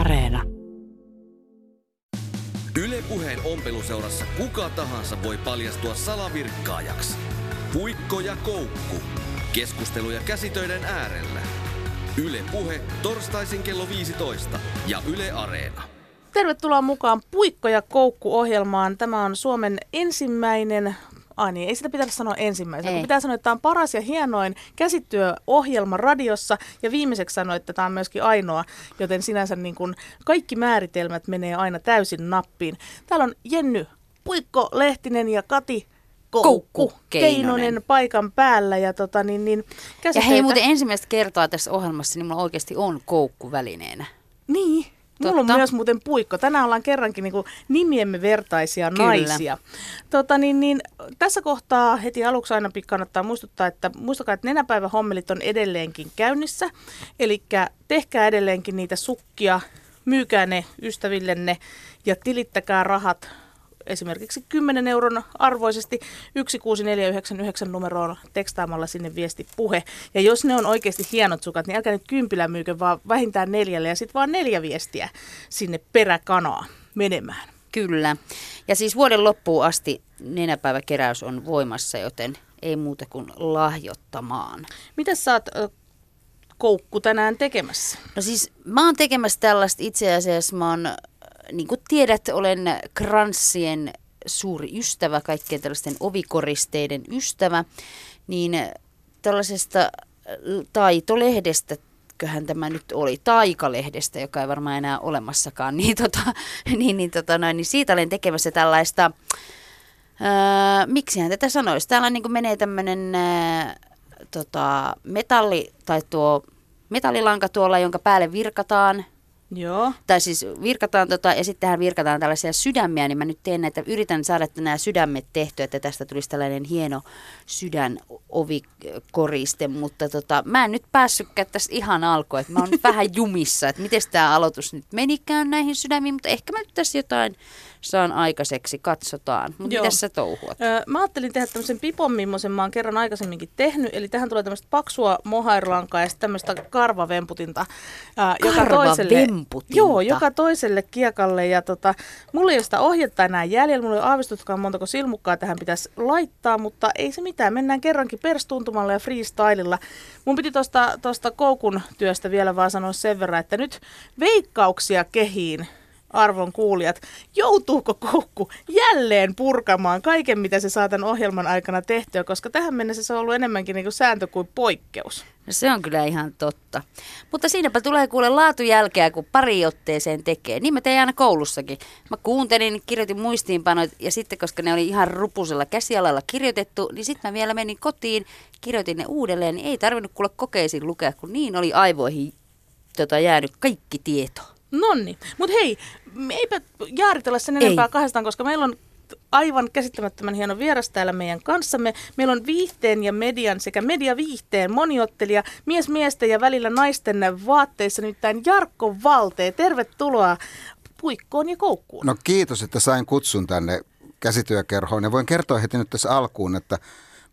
Areena. Yle Puheen ompeluseurassa kuka tahansa voi paljastua salavirkkaajaksi. Puikko ja Koukku. Keskusteluja käsitöiden äärellä. Yle Puhe torstaisin kello 15 ja Yle Areena. Tervetuloa mukaan Puikko ja Koukku-ohjelmaan. Tämä on Suomen ensimmäinen... Niin, ei sitä pitäisi sanoa ensimmäisenä, kun pitää sanoa, että tämä on paras ja hienoin käsityöohjelma radiossa, ja viimeiseksi sanoa, että tämä on myöskin ainoa, joten sinänsä niin kuin kaikki määritelmät menee aina täysin nappiin. Täällä on Jenny Puikko-Lehtinen ja Kati Koukku-Keinonen paikan päällä. Ja, ja hei, muuten ensimmäistä kertaa tässä ohjelmassa, niin mulla oikeasti on koukku välineenä. Niin. Mulla on myös muuten puikko. Tänään ollaan kerrankin niin nimiemme vertaisia naisia. Tässä kohtaa heti aluksi aina kannattaa muistuttaa, että muistakaa, että nenäpäivähommelit on edelleenkin käynnissä. Eli tehkää edelleenkin niitä sukkia, myykää ne ystävillenne ja tilittäkää rahat esimerkiksi 10 euron arvoisesti 16499 numeroon tekstaamalla sinne viesti puhe. Ja jos ne on oikeasti hienot sukat, niin älkää nyt kympillä myykö, vaan vähintään 4 ja sitten vaan 4 viestiä sinne peräkanaa menemään. Kyllä. Ja siis vuoden loppuun asti nenäpäiväkeräys on voimassa, joten ei muuta kuin lahjoittamaan. Mitäs sä oot, Koukku, tänään tekemässä? No siis mä oon tekemässä tällaista itse asiassa, niin kuin tiedät, olen kranssien suuri ystävä, kaikkien tällaisten ovikoristeiden ystävä, niin tällaisesta taitolehdestä, köhän tämä nyt oli, taikalehdestä, joka ei varmaan enää olemassakaan, niin siitä olen tekemässä tällaista, miksihän tätä sanoisi, täällä niin kuin menee tämmöinen metallilanka tuolla, jonka päälle virkataan. Joo. Tai siis virkataan ja sittenhän virkataan tällaisia sydämiä, niin mä nyt teen näitä, yritän saada nämä sydämet tehtyä, että tästä tulisi tällainen hieno sydänovikoriste, mutta mä en nyt päässytkään tässä ihan alkoon, että mä oon vähän jumissa, että miten tämä aloitus nyt menikään näihin sydämiin, mutta ehkä mä nyt tässä jotain saan aikaiseksi, katsotaan. Mutta mitäs sä touhuat? Mä ajattelin tehdä tämmöisen pipon, millaisen mä oon kerran aikaisemminkin tehnyt, eli tähän tulee tämmöistä paksua mohairlankaa ja sitten tämmöistä karvavemputinta. Joka toiselle kiekalle. Ja mulla ei ole sitä ohjetta enää jäljellä, mulla ei ole aavistutkaan montako silmukkaa tähän pitäisi laittaa, mutta ei se mitään, mennään kerrankin perstuntumalla ja freestylella. Mun piti tuosta Koukun työstä vielä vaan sanoa sen verran, että nyt veikkauksia kehiin. Arvon kuulijat, joutuuko Koukku jälleen purkamaan kaiken, mitä se saa tämän ohjelman aikana tehtyä, koska tähän mennessä se on ollut enemmänkin niin kuin sääntö kuin poikkeus. No se on kyllä ihan totta. Mutta siinäpä tulee kuule laatujälkeä, kun pari otteeseen tekee. Niin mä tein aina koulussakin. Mä kuuntelin, kirjoitin muistiinpanoit ja sitten, koska ne oli ihan rupusella käsialalla kirjoitettu, niin sitten mä vielä menin kotiin, kirjoitin ne uudelleen. Niin ei tarvinnut kuule kokeisiin lukea, kun niin oli aivoihin jäänyt kaikki tieto. Nonni. Mutta hei, me eipä jaaritella sen enempää kahdestaan, koska meillä on aivan käsittämättömän hieno vieras täällä meidän kanssamme. Meillä on viihteen ja median sekä mediaviihteen moniottelija, mies miesten ja välillä naisten vaatteissa, nimittäin Jarkko Valtee. Tervetuloa Puikkoon ja Koukkuun. No kiitos, että sain kutsun tänne käsityökerhoon ja voin kertoa heti nyt tässä alkuun, että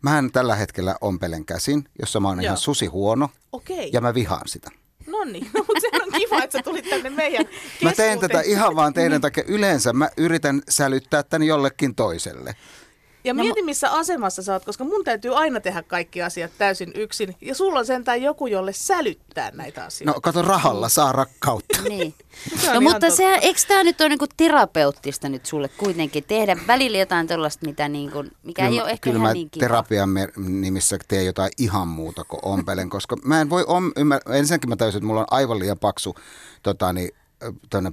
mähän tällä hetkellä ompelen käsin, jossa mä oon ihan susihuono. Okei. Ja mä vihaan sitä. Noniin, no mutta sehän on kiva, että sä tulit tänne meidän keskuuteen. Mä teen tätä ihan vaan teidän takia. Yleensä mä yritän sälyttää tän jollekin toiselle. Ja mieti, missä asemassa sä oot, koska mun täytyy aina tehdä kaikki asiat täysin yksin. Ja sulla on sentään joku, jolle sälyttää näitä asioita. No kato, rahalla saa rakkautta. Niin. No mutta sehän, eikö tää nyt ole niinku terapeuttista nyt sulle kuitenkin tehdä välillä jotain tollaista, mitä niinku, mikä ei ole ehkä ihan niin kiva? Kyllä mä terapian nimissä teen jotain ihan muuta kuin ompelen, koska mä en voi ymmärtää. Ensinnäkin mä täysin, että mulla on aivan liian paksu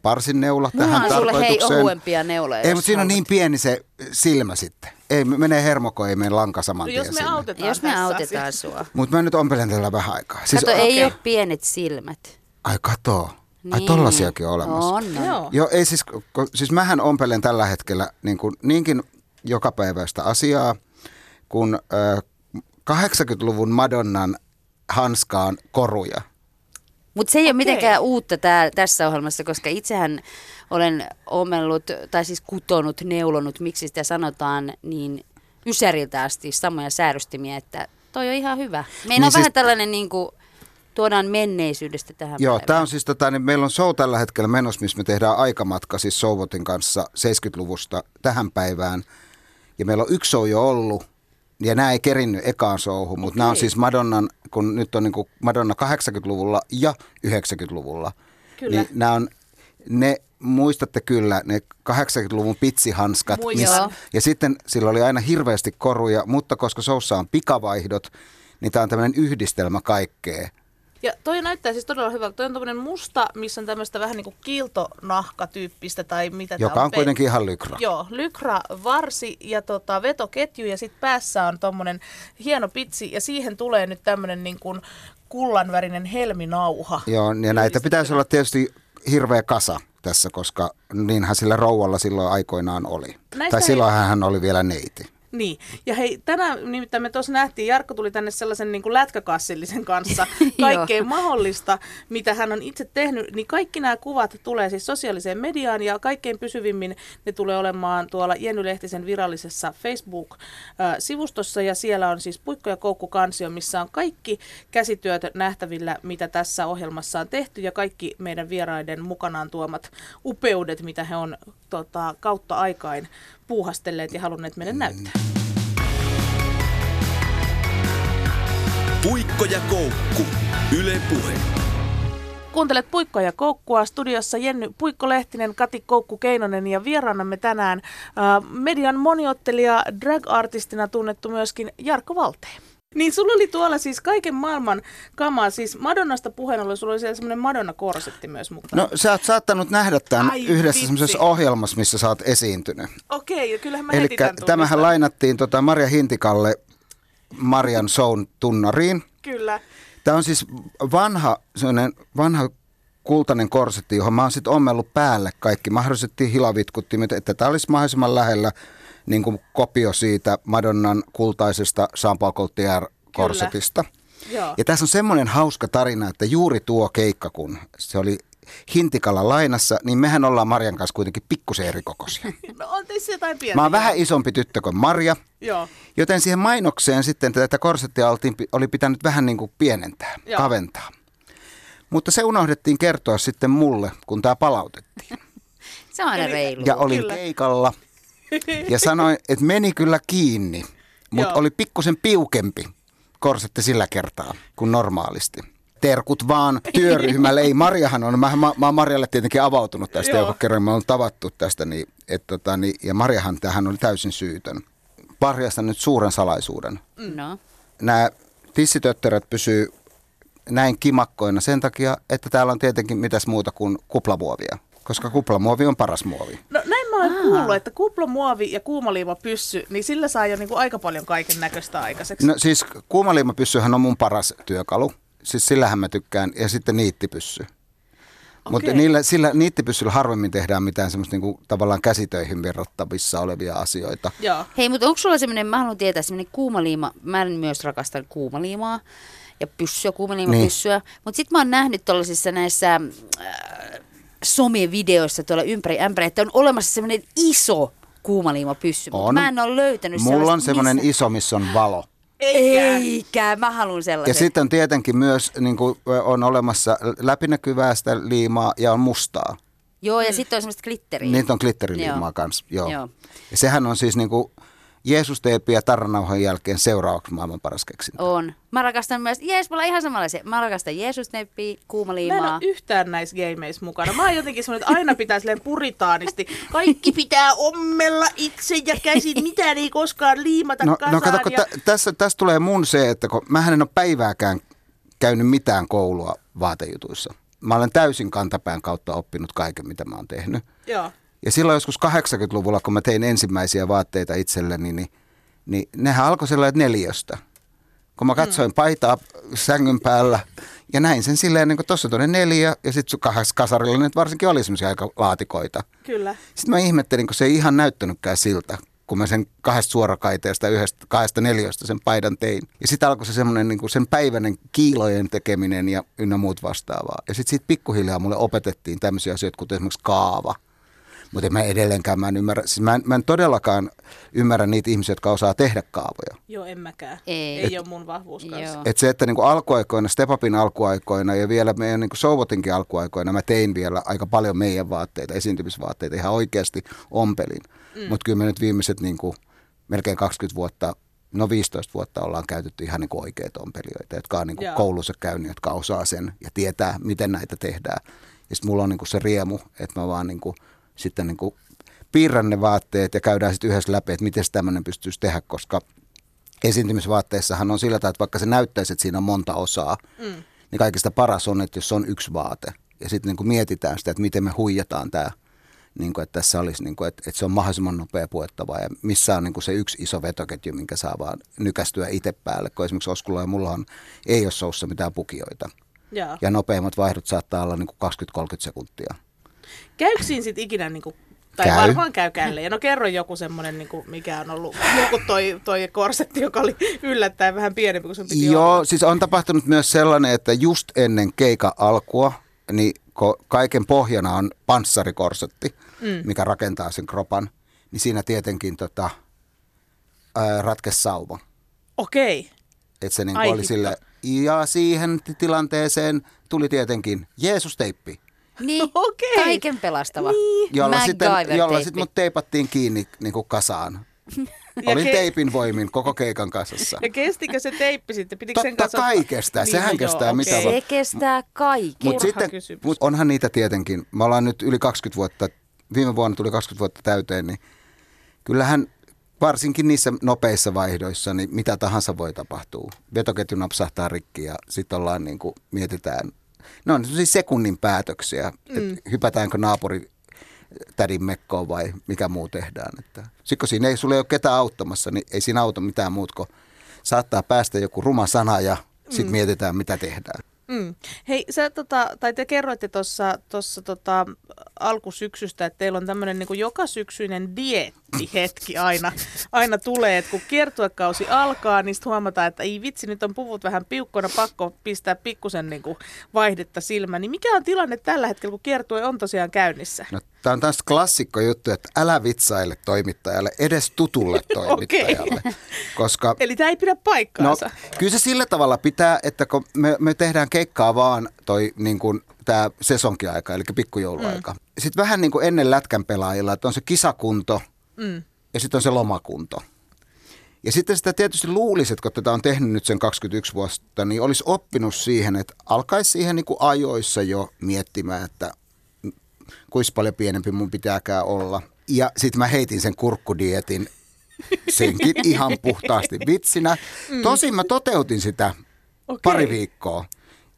parsin neula tähän tarkoitukseen. Mulla on sulle ohuempia neuloja. Ei, mutta siinä on niin pieni se silmä sitten. Ei, menee hermoko, ei mene lanka saman tien sinne. Jos me autetaan sua. Mutta mä nyt ompelen tällä vähän aikaa. Siis, kato, ei ole pienet silmät. Ai kato. Niin. Ai tollasiakin on olemassa. On. Joo, ei siis mähän ompelen tällä hetkellä niinkin jokapäiväistä asiaa, kun 80-luvun Madonnan hanskaan koruja. Mutta se ei ole mitenkään uutta tässä ohjelmassa, koska itsehän olen omellut, tai siis kutonut, neulonut, miksi sitä sanotaan, niin ysäriltä asti samoja säärystimiä, että toi on ihan hyvä. Meillä on vähän tällainen tuodaan menneisyydestä tähän päivään. Tämä on siis niin meillä on show tällä hetkellä menossa, missä me tehdään aikamatka siis Showbotin kanssa 70-luvusta tähän päivään. Ja meillä on yksi show jo ollut, ja nämä ei kerinnyt ekaan showhun, mutta nämä on siis Madonnan, kun nyt on niin kuin Madonna 80-luvulla ja 90-luvulla. Kyllä. Niin nämä on ne... Muistatte kyllä ne 80-luvun pitsihanskat. Ja sitten sillä oli aina hirveästi koruja, mutta koska showssa on pikavaihdot, niin tämä on tämmöinen yhdistelmä kaikkea. Ja toi näyttää siis todella hyvältä. Toi on tämmöinen musta, missä on tämmöistä vähän niin kuin kiiltonahkatyyppistä tai mitä tämä on. Joka on kuitenkin ihan lykra. Joo, lykra, varsi ja vetoketju ja sitten päässä on tommoinen hieno pitsi ja siihen tulee nyt tämmöinen niin kuin kullanvärinen helminauha. Joo, ja näitä pitäisi olla tietysti hirveä kasa tässä, koska niinhän sillä rouvalla silloin aikoinaan oli. Näistä tai silloinhan hän oli vielä neiti. Niin. Ja hei, tänään nimittäin me tuossa nähtiin, Jarkko tuli tänne sellaisen niin kuin lätkäkassillisen kanssa kaikkea mahdollista, mitä hän on itse tehnyt. Niin kaikki nämä kuvat tulee siis sosiaaliseen mediaan ja kaikkein pysyvimmin ne tulee olemaan tuolla Jenny Lehtisen virallisessa Facebook-sivustossa. Ja siellä on siis Puikko- ja Koukku-kansio, missä on kaikki käsityöt nähtävillä, mitä tässä ohjelmassa on tehty ja kaikki meidän vieraiden mukanaan tuomat upeudet, mitä he on kautta aikain puuhastelleet ja halunneet meille näyttää. Puikko ja Koukku. Yle Puhe. Kuuntelet Puikko ja Koukkua. Studiossa Jenny Puikko-Lehtinen, Kati Koukku-Keinonen ja vieraanamme tänään median moniottelija, drag-artistina tunnettu myöskin Jarkko Valtee. Niin sulla oli tuolla siis kaiken maailman kamaa, siis Madonnasta puheen ollen, sulla oli siellä semmoinen Madonna-korsetti myös mukana. No sä oot saattanut nähdä tämän yhdessä semmoisessa ohjelmassa, missä sä oot esiintynyt. Okei, kyllähän mä heti tämän tunnistan. Tämähän lainattiin Marja Hintikalle Marian shown tunnariin. Kyllä. Tämä on siis vanha kultainen korsetti, johon mä oon sitten ommellut päälle kaikki mahdolliset hilavitkuttimet, että tämä olisi mahdollisimman lähellä. Niin kuin kopio siitä Madonnan kultaisesta Jean Paul Gaultier -korsetista. Ja tässä on semmoinen hauska tarina, että juuri tuo keikka, kun se oli Hintikalla lainassa, niin mehän ollaan Marjan kanssa kuitenkin pikkusen erikokoisia. No on tässä jotain pientä. Mä oon vähän isompi tyttö kuin Marja, joten siihen mainokseen sitten tätä korsettia oli pitänyt vähän niin kuin pienentää, kaventaa. Mutta se unohdettiin kertoa sitten mulle, kun tämä palautettiin. Se on aina reilu. Ja olin keikalla. Ja sanoin, että meni kyllä kiinni, mutta oli pikkusen piukempi korsetti sillä kertaa kuin normaalisti. Terkut vaan työryhmälle. Ei, Marjahan on. Mä oon Marjalle tietenkin avautunut tästä, joka kerran me on tavattu tästä. Ja Marjahan tähän oli täysin syytön. Paljastan nyt suuren salaisuuden. No. Nämä tissitötterät pysyy näin kimakkoina sen takia, että täällä on tietenkin mitäs muuta kuin kuplamuovia. Koska kuplamuovi on paras muovi. No näin mä oon kuullut, että kuplamuovi ja kuumaliimapyssy, niin sillä saa jo niinku aika paljon kaiken näköistä aikaiseksi. No siis kuumaliimapyssyhän on mun paras työkalu. Siis sillähän mä tykkään. Ja sitten niittipyssy. Okay. Mutta sillä niittipyssyllä harvemmin tehdään mitään semmoista niinku tavallaan käsitöihin verrattavissa olevia asioita. Joo. Hei, mutta onko sulla semmoinen, mä haluan tietää, semmoinen kuumaliima, mä en myös rakastan kuumaliimaa ja pyssyä, kuumaliimapyssyä. Niin. Mutta sit mä oon nähnyt tollasissa näissä... somevideoissa tuolla ympäri ämpäri, että on olemassa semmoinen iso kuumaliimapyssy, mutta mä en ole löytänyt sellaista. Mulla on semmoinen iso, missä on valo. Eikä, mä haluan sellaisen. Ja sitten tietenkin myös niin kuin on olemassa läpinäkyvää sitä liimaa ja on mustaa. Joo, ja sitten on semmoista glitteriä. Niitä on glitteriliimaa kanssa, joo. Ja sehän on siis niin kuin Jeesus teepi ja tarranauhan jälkeen seuraavaksi maailman paras keksintö. On. Mä rakastan myös, jees, mulla on ihan samanlaisia. Mä rakastan Jeesus teepiä, kuumaliimaa. Mä en ole yhtään näissä gameissä mukana. Mä oon jotenkin semmoinen, että aina pitää silleen puritaanisti. Kaikki pitää ommella itse ja käsin, mitään ei koskaan liimata kasaan. No kato, tässä tulee mun se, että kun mähän en ole päivääkään käynyt mitään koulua vaatejutuissa. Mä olen täysin kantapään kautta oppinut kaiken, mitä mä oon tehnyt. Joo. Ja silloin joskus 80-luvulla, kun mä tein ensimmäisiä vaatteita itselleni, niin nehän alkoi silleen neliöstä. Kun mä katsoin paitaa sängyn päällä ja näin sen silleen, niin kuin tossa on tuonne 4 ja sitten kasarilla nyt varsinkin oli semmoisia aika laatikoita. Kyllä. Sitten mä ihmettelin, kun se ei ihan näyttänytkään siltä, kun mä sen 2 suorakaiteesta 2 neliöstä sen paidan tein. Ja sitten alkoi se semmoinen niin kuin sen päiväinen kiilojen tekeminen ja ynnä muut vastaavaa. Ja sitten siitä pikkuhiljaa mulle opetettiin tämmöisiä asioita, kuten esimerkiksi kaava. Mutta en mä edelleenkään, mä en todellakaan ymmärrä niitä ihmisiä, jotka osaa tehdä kaavoja. Joo, en mäkään. Ei ole mun vahvuus kanssa. Että se, että niinku alkuaikoina, Step Upin alkuaikoina ja vielä meidän niinku Showbotinkin alkuaikoina, mä tein vielä aika paljon meidän vaatteita, esiintymisvaatteita, ihan oikeasti ompelin. Mm. Mutta kyllä me nyt viimeiset niinku, melkein 20 vuotta, no 15 vuotta ollaan käytetty ihan niinku oikeita ompelijoita, jotka on niinku koulussa käynyt, jotka osaa sen ja tietää, miten näitä tehdään. Ja sitten mulla on niinku se riemu, että mä vaan niinku, sitten niinku piirrän ne vaatteet ja käydään sitten yhdessä läpi, että miten tämmöinen pystyisi tehdä, koska esiintymisvaatteissahan on sillä tavalla, että vaikka se näyttäisi, että siinä on monta osaa, niin kaikista paras on, että jos on yksi vaate. Ja sitten niinku mietitään sitä, että miten me huijataan tämä, niinku, että tässä olisi, niinku, että se on mahdollisimman nopea puettavaa ja missä on niinku se yksi iso vetoketju, minkä saa vaan nykästyä itse päälle, kun esimerkiksi Oskulla ja mullahan ei ole showssa mitään pukioita. Ja nopeimmat vaihdot saattaa olla niinku 20-30 sekuntia. Käykö siinä sitten ikinä, niinku, tai käy. Varmaan käy källeen. No kerro joku semmoinen, niinku, mikä on ollut, joku toi korsetti, joka oli yllättäen vähän pienempi kuin sen piti olla. Joo, siis on tapahtunut myös sellainen, että just ennen keikan alkua, niin kaiken pohjana on panssarikorsetti, mikä rakentaa sen kropan, niin siinä tietenkin ratkesi sauva. Okei. Että se niinku oli sille, ja siihen tilanteeseen tuli tietenkin Jeesus-teippi. Niin, okei. Kaiken pelastava. Niin. Jolla sitten mut teipattiin kiinni niinku kasaan. Olin teipin voimin koko keikan kasassa. Ja kestikö se teippi sitten? Pitikö sen kasata? Totta kai kestää. Niin, sehän kestää mitä vaan. Se kestää kaiken. Mut onhan niitä tietenkin. Me ollaan nyt yli 20 vuotta, viime vuonna tuli 20 vuotta täyteen, niin kyllähän varsinkin niissä nopeissa vaihdoissa, niin mitä tahansa voi tapahtua. Vetoketju napsahtaa rikki ja sitten ollaan niinku, mietitään. No on sellaisia sekunnin päätöksiä, että hypätäänkö naapuri tädin mekkoon vai mikä muu tehdään. Sitten kun siinä ei sulle ole ketään auttamassa, niin ei siinä auta mitään muut, kun saattaa päästä joku ruma sana ja sitten mietitään, mitä tehdään. Mm. Hei, te kerroitte tuossa alkusyksystä, että teillä on tämmöinen niin joka syksyinen dieettihetki aina tulee, että kun kiertuekausi alkaa, niin sitten huomataan, että ei vitsi, nyt on puvut vähän piukkoina, pakko pistää pikkusen niin vaihdetta silmään. Niin mikä on tilanne tällä hetkellä, kun kiertue on tosiaan käynnissä? No, tämä on tämmöistä klassikko juttu, että älä vitsaile toimittajalle, edes tutulle toimittajalle. Koska, eli tämä ei pidä paikkaansa. No, kyllä se sillä tavalla pitää, että kun me tehdään keikkaa vaan toi niin kuin tämä sesonkiaika, eli pikkujouluaika. Sitten vähän niin kuin ennen lätkän pelaajilla, että on se kisakunto ja sitten on se lomakunto. Ja sitten sitä tietysti luulisi, että kun tätä on tehnyt nyt sen 21 vuotta, niin olisi oppinut siihen, että alkaisi siihen niin kuin ajoissa jo miettimään, että kuinka paljon pienempi mun pitääkään olla. Ja sitten mä heitin sen kurkkudietin senkin ihan puhtaasti vitsinä. Tosin mä toteutin sitä pari viikkoa.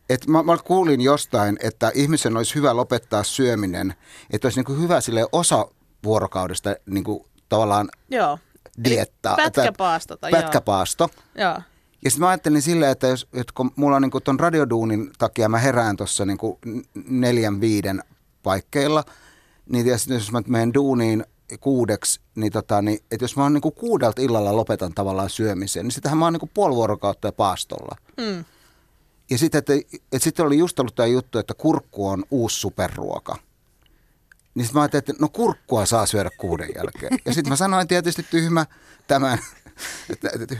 Et mä kuulin jostain, että ihmisen olisi hyvä lopettaa syöminen, että olisi niinku hyvä silleen osa vuorokaudesta niinku tavallaan diettaa. Pätkäpaasto. Joo. Ja sitten mä ajattelin silleen, että kun mulla on niinku ton radioduunin takia mä herään tuossa niinku 4-5 paikkeilla, niin jos mä menen duuniin 6, niin, niin että jos mä oon niinku 6 illalla lopetan tavallaan syömisen, niin sitähän mä oon niinku puoli vuorokautta ja paastolla. Mm. Ja sitten sit oli just ollut tämä juttu, että kurkku on uusi superruoka. Niin sitten mä ajattelin, että no kurkkua saa syödä 6 jälkeen. Ja sitten mä sanoin tietysti tyhmä tämän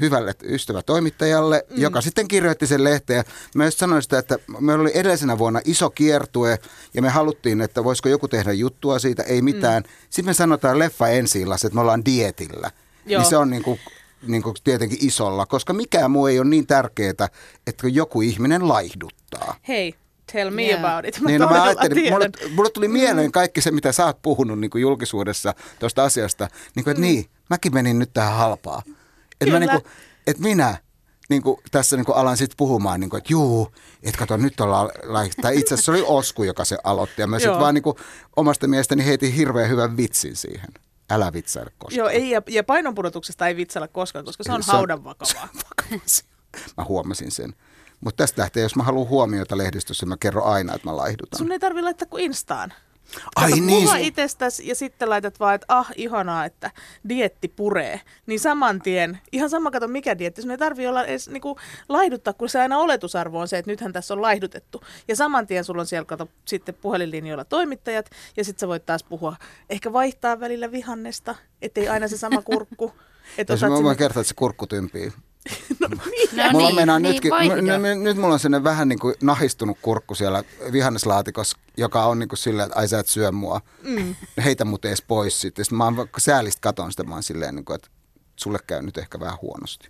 hyvälle ystävätoimittajalle, joka sitten kirjoitti sen lehteen. Mä just sanoin sitä, että meillä oli edellisenä vuonna iso kiertue ja me haluttiin, että voisiko joku tehdä juttua siitä, ei mitään. Sitten me sanotaan leffa ensi-illassa, että me ollaan dietillä. Joo. Niin se on niin kuin tietenkin isolla, koska mikään muu ei ole niin tärkeää, että joku ihminen laihduttaa. Hei, tell me about it. Niin, no, mä ajattelin, mulle tuli mieleen kaikki se, mitä sä oot puhunut niin kuin julkisuudessa tuosta asiasta. Niin kuin, että mäkin menin nyt tähän halpaa. Että minä niin kuin, tässä niin kuin alan sitten puhumaan, niin kuin, että kato, nyt ollaan laihtaa. Itse asiassa se oli Osku, joka se aloitti. Ja mä sitten vaan niin kuin, omasta mielestäni heitin hirveän hyvän vitsin siihen. Älä vitsailla koskaan. Joo, ei, ja painonpudotuksesta ei vitsailla koskaan, koska se on haudan vakavaa. Mä huomasin sen. Mutta tästä lähtee, jos mä haluan huomiota lehdistössä, mä kerron aina, että mä laihdutan. Sun ei tarvitse laittaa kuin Instaan. Ai kato, niin. Kuva itsestäsi ja sitten laitat vaan, että ihanaa, että dieetti puree. Niin saman tien, ihan sama kato mikä dieetti, sun ei tarvitse olla edes niinku laihduttaa, kun se aina oletusarvo on se, että nythän tässä on laihdutettu. Ja saman tien sulla on siellä kato sitten puhelinlinjoilla toimittajat ja sitten sä voit taas puhua, ehkä vaihtaa välillä vihannesta, ettei aina se sama kurkku. Jos mä voin kertoa, että se kurkku tympii. No niin. Nyt mulla on sellainen vähän niin kuin nahistunut kurkku siellä vihanneslaatikossa, joka on niin kuin silleen, että ai sä et syö mua, heitä mut ees pois sitten. Sitten mä oon säälistä katon sitä, mä oon silleen, niin kuin, että sulle käy nyt ehkä vähän huonosti.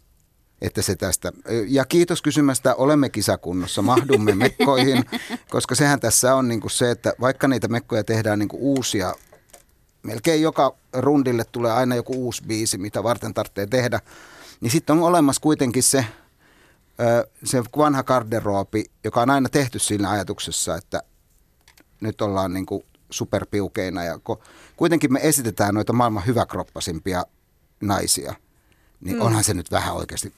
Että se tästä. Ja kiitos kysymästä, olemme kisakunnossa, mahdumme mekkoihin, koska sehän tässä on niin kuin se, että vaikka niitä mekkoja tehdään niin kuin uusia, melkein joka rundille tulee aina joku uusi biisi, mitä varten tarvitsee tehdä. Niin sitten on olemassa kuitenkin se vanha garderoopi, joka on aina tehty siinä ajatuksessa, että nyt ollaan niin kuin superpiukeina. Ja kuitenkin me esitetään noita maailman hyväkroppasimpia naisia. Niin onhan se nyt vähän oikeasti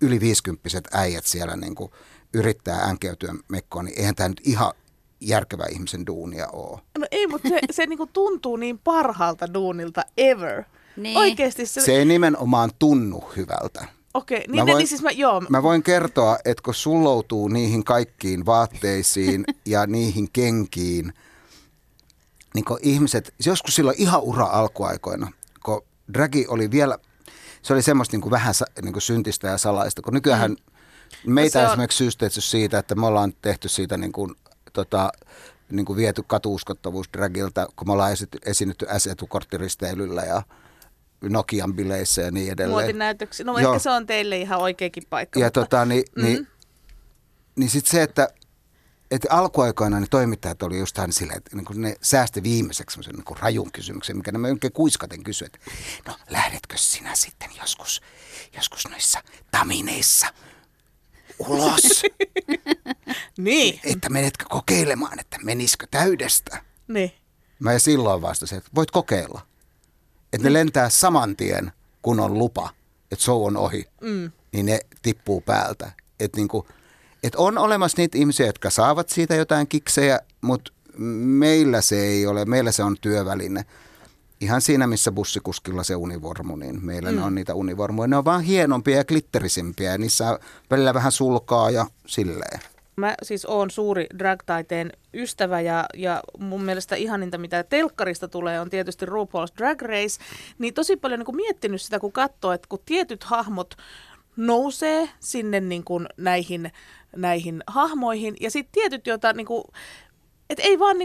yli 50-vuotiaat äijät siellä niin kuin yrittää änkeytyä mekkoon, niin eihän tämä nyt ihan järkevä ihmisen duunia ole. No ei, mutta se niinku tuntuu niin parhaalta duunilta ever. Niin. Oikeasti se ei nimenomaan tunnu hyvältä. Okei, mä voin kertoa, että kun sulloutuu niihin kaikkiin vaatteisiin ja niihin kenkiin, niin kun ihmiset, joskus silloin ihan ura alkuaikoina, kun dragi oli vielä, se oli semmoista niinku vähän niinku syntistä ja salaista, kun nykyään meitä no esimerkiksi systeetsy siitä, että me ollaan tehty siitä niinku niin kuin viety katuuskottavuus dragilta, kun me ollaan esiinnytty S-etukorttiristeilyllä ja Nokian bileissä ja niin edelleen. Muotinäytöksiä. No ehkä se on teille ihan oikeakin paikka. Ja mutta niin sitten se, että alkuaikoina niin toimittajat oli just aina silleen, että niin ne säästi viimeiseksi semmoisen niin rajun kysymyksen, mikä nämä oikein kuiskaten kysyi, että no lähdetkö sinä sitten joskus noissa tamineissa ulos? Niin. Että menetkö kokeilemaan, että menisikö täydestä? Niin. Mä silloin vastasin, että voit kokeilla. Että ne lentää saman tien, kun on lupa, että show on ohi, niin ne tippuu päältä. Että niinku, on olemassa niitä ihmisiä, jotka saavat siitä jotain kiksejä, mutta meillä se ei ole. Meillä se on työväline. Ihan siinä, missä bussikuskilla se univormu, niin meillä ne on niitä univormuja. Ne on vaan hienompia ja glitterisimpiä ja niissä välillä vähän sulkaa ja silleen. Mä siis oon suuri drag-taiteen ystävä ja mun mielestä ihaninta, mitä telkkarista tulee, on tietysti RuPaul's Drag Race. Niin tosi paljon niin kun miettinyt sitä, kun katsoo, että kun tietyt hahmot nousee sinne niin kun näihin hahmoihin ja sitten tietyt, joita niin kun, et ei vaan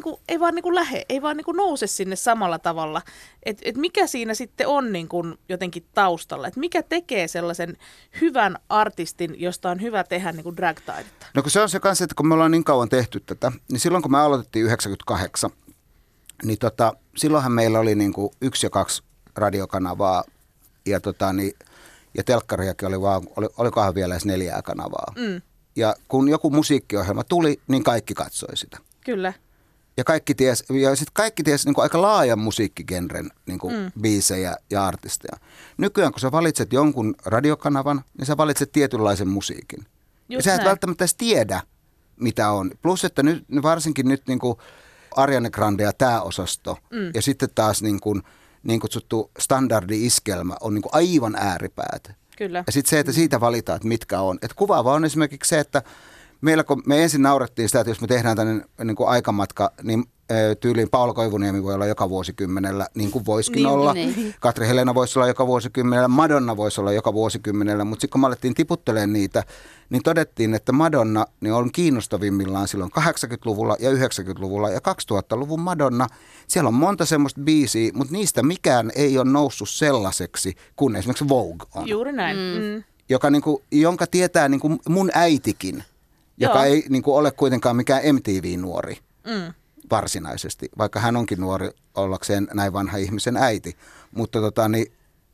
lähe, ei vaan niinku nouse sinne samalla tavalla. Et mikä siinä sitten on niinku jotenkin taustalla? Et mikä tekee sellaisen hyvän artistin, josta on hyvä tehdä niinku drag-taidetta? No kun se on se kanssa, että kun me ollaan niin kauan tehty tätä, niin silloin kun me aloitettiin 98, niin silloinhan meillä oli niinku 1 ja 2 radiokanavaa ja, ja telkkariakin oli vaan, olikohan vielä edes 4 kanavaa. Ja kun joku musiikkiohjelma tuli, niin kaikki katsoi sitä. Kyllä. Ja kaikki ties, niin aika laajan musiikkigenren niin biisejä ja artisteja. Nykyään kun sä valitset jonkun radiokanavan, niin sä valitset tietynlaisen musiikin. Ja sä et välttämättä tiedä, mitä on. Plus, että nyt, varsinkin nyt niin kuin Ariana Grande ja tämä osasto ja sitten taas niin kutsuttu standardi-iskelmä on niin kuin aivan ääripäät. Kyllä. Ja sitten se, että siitä valitaan, että mitkä on. Et kuvaava on esimerkiksi se, että meillä kun me ensin naurettiin sitä, että jos me tehdään tämmöinen niin kuin aikamatka, niin tyyliin Paula Koivuniemi voi olla joka vuosikymmenellä, niin kuin voisikin olla. Niin. Katri Helena voisi olla joka vuosikymmenellä, Madonna voisi olla joka vuosikymmenellä, mutta sitten kun me alettiin tiputtelemaan niitä, niin todettiin, että Madonna niin on kiinnostavimmillaan silloin 80-luvulla ja 90-luvulla ja 2000-luvun Madonna. Siellä on monta semmoista biisiä, mutta niistä mikään ei ole noussut sellaiseksi, kun esimerkiksi Vogue on. Juuri näin. Joka, niin kuin, jonka tietää niin kuin mun äitikin. Joka ei niin kuin ole kuitenkaan mikään MTV-nuori varsinaisesti, vaikka hän onkin nuori ollakseen näin vanha ihmisen äiti. Mutta,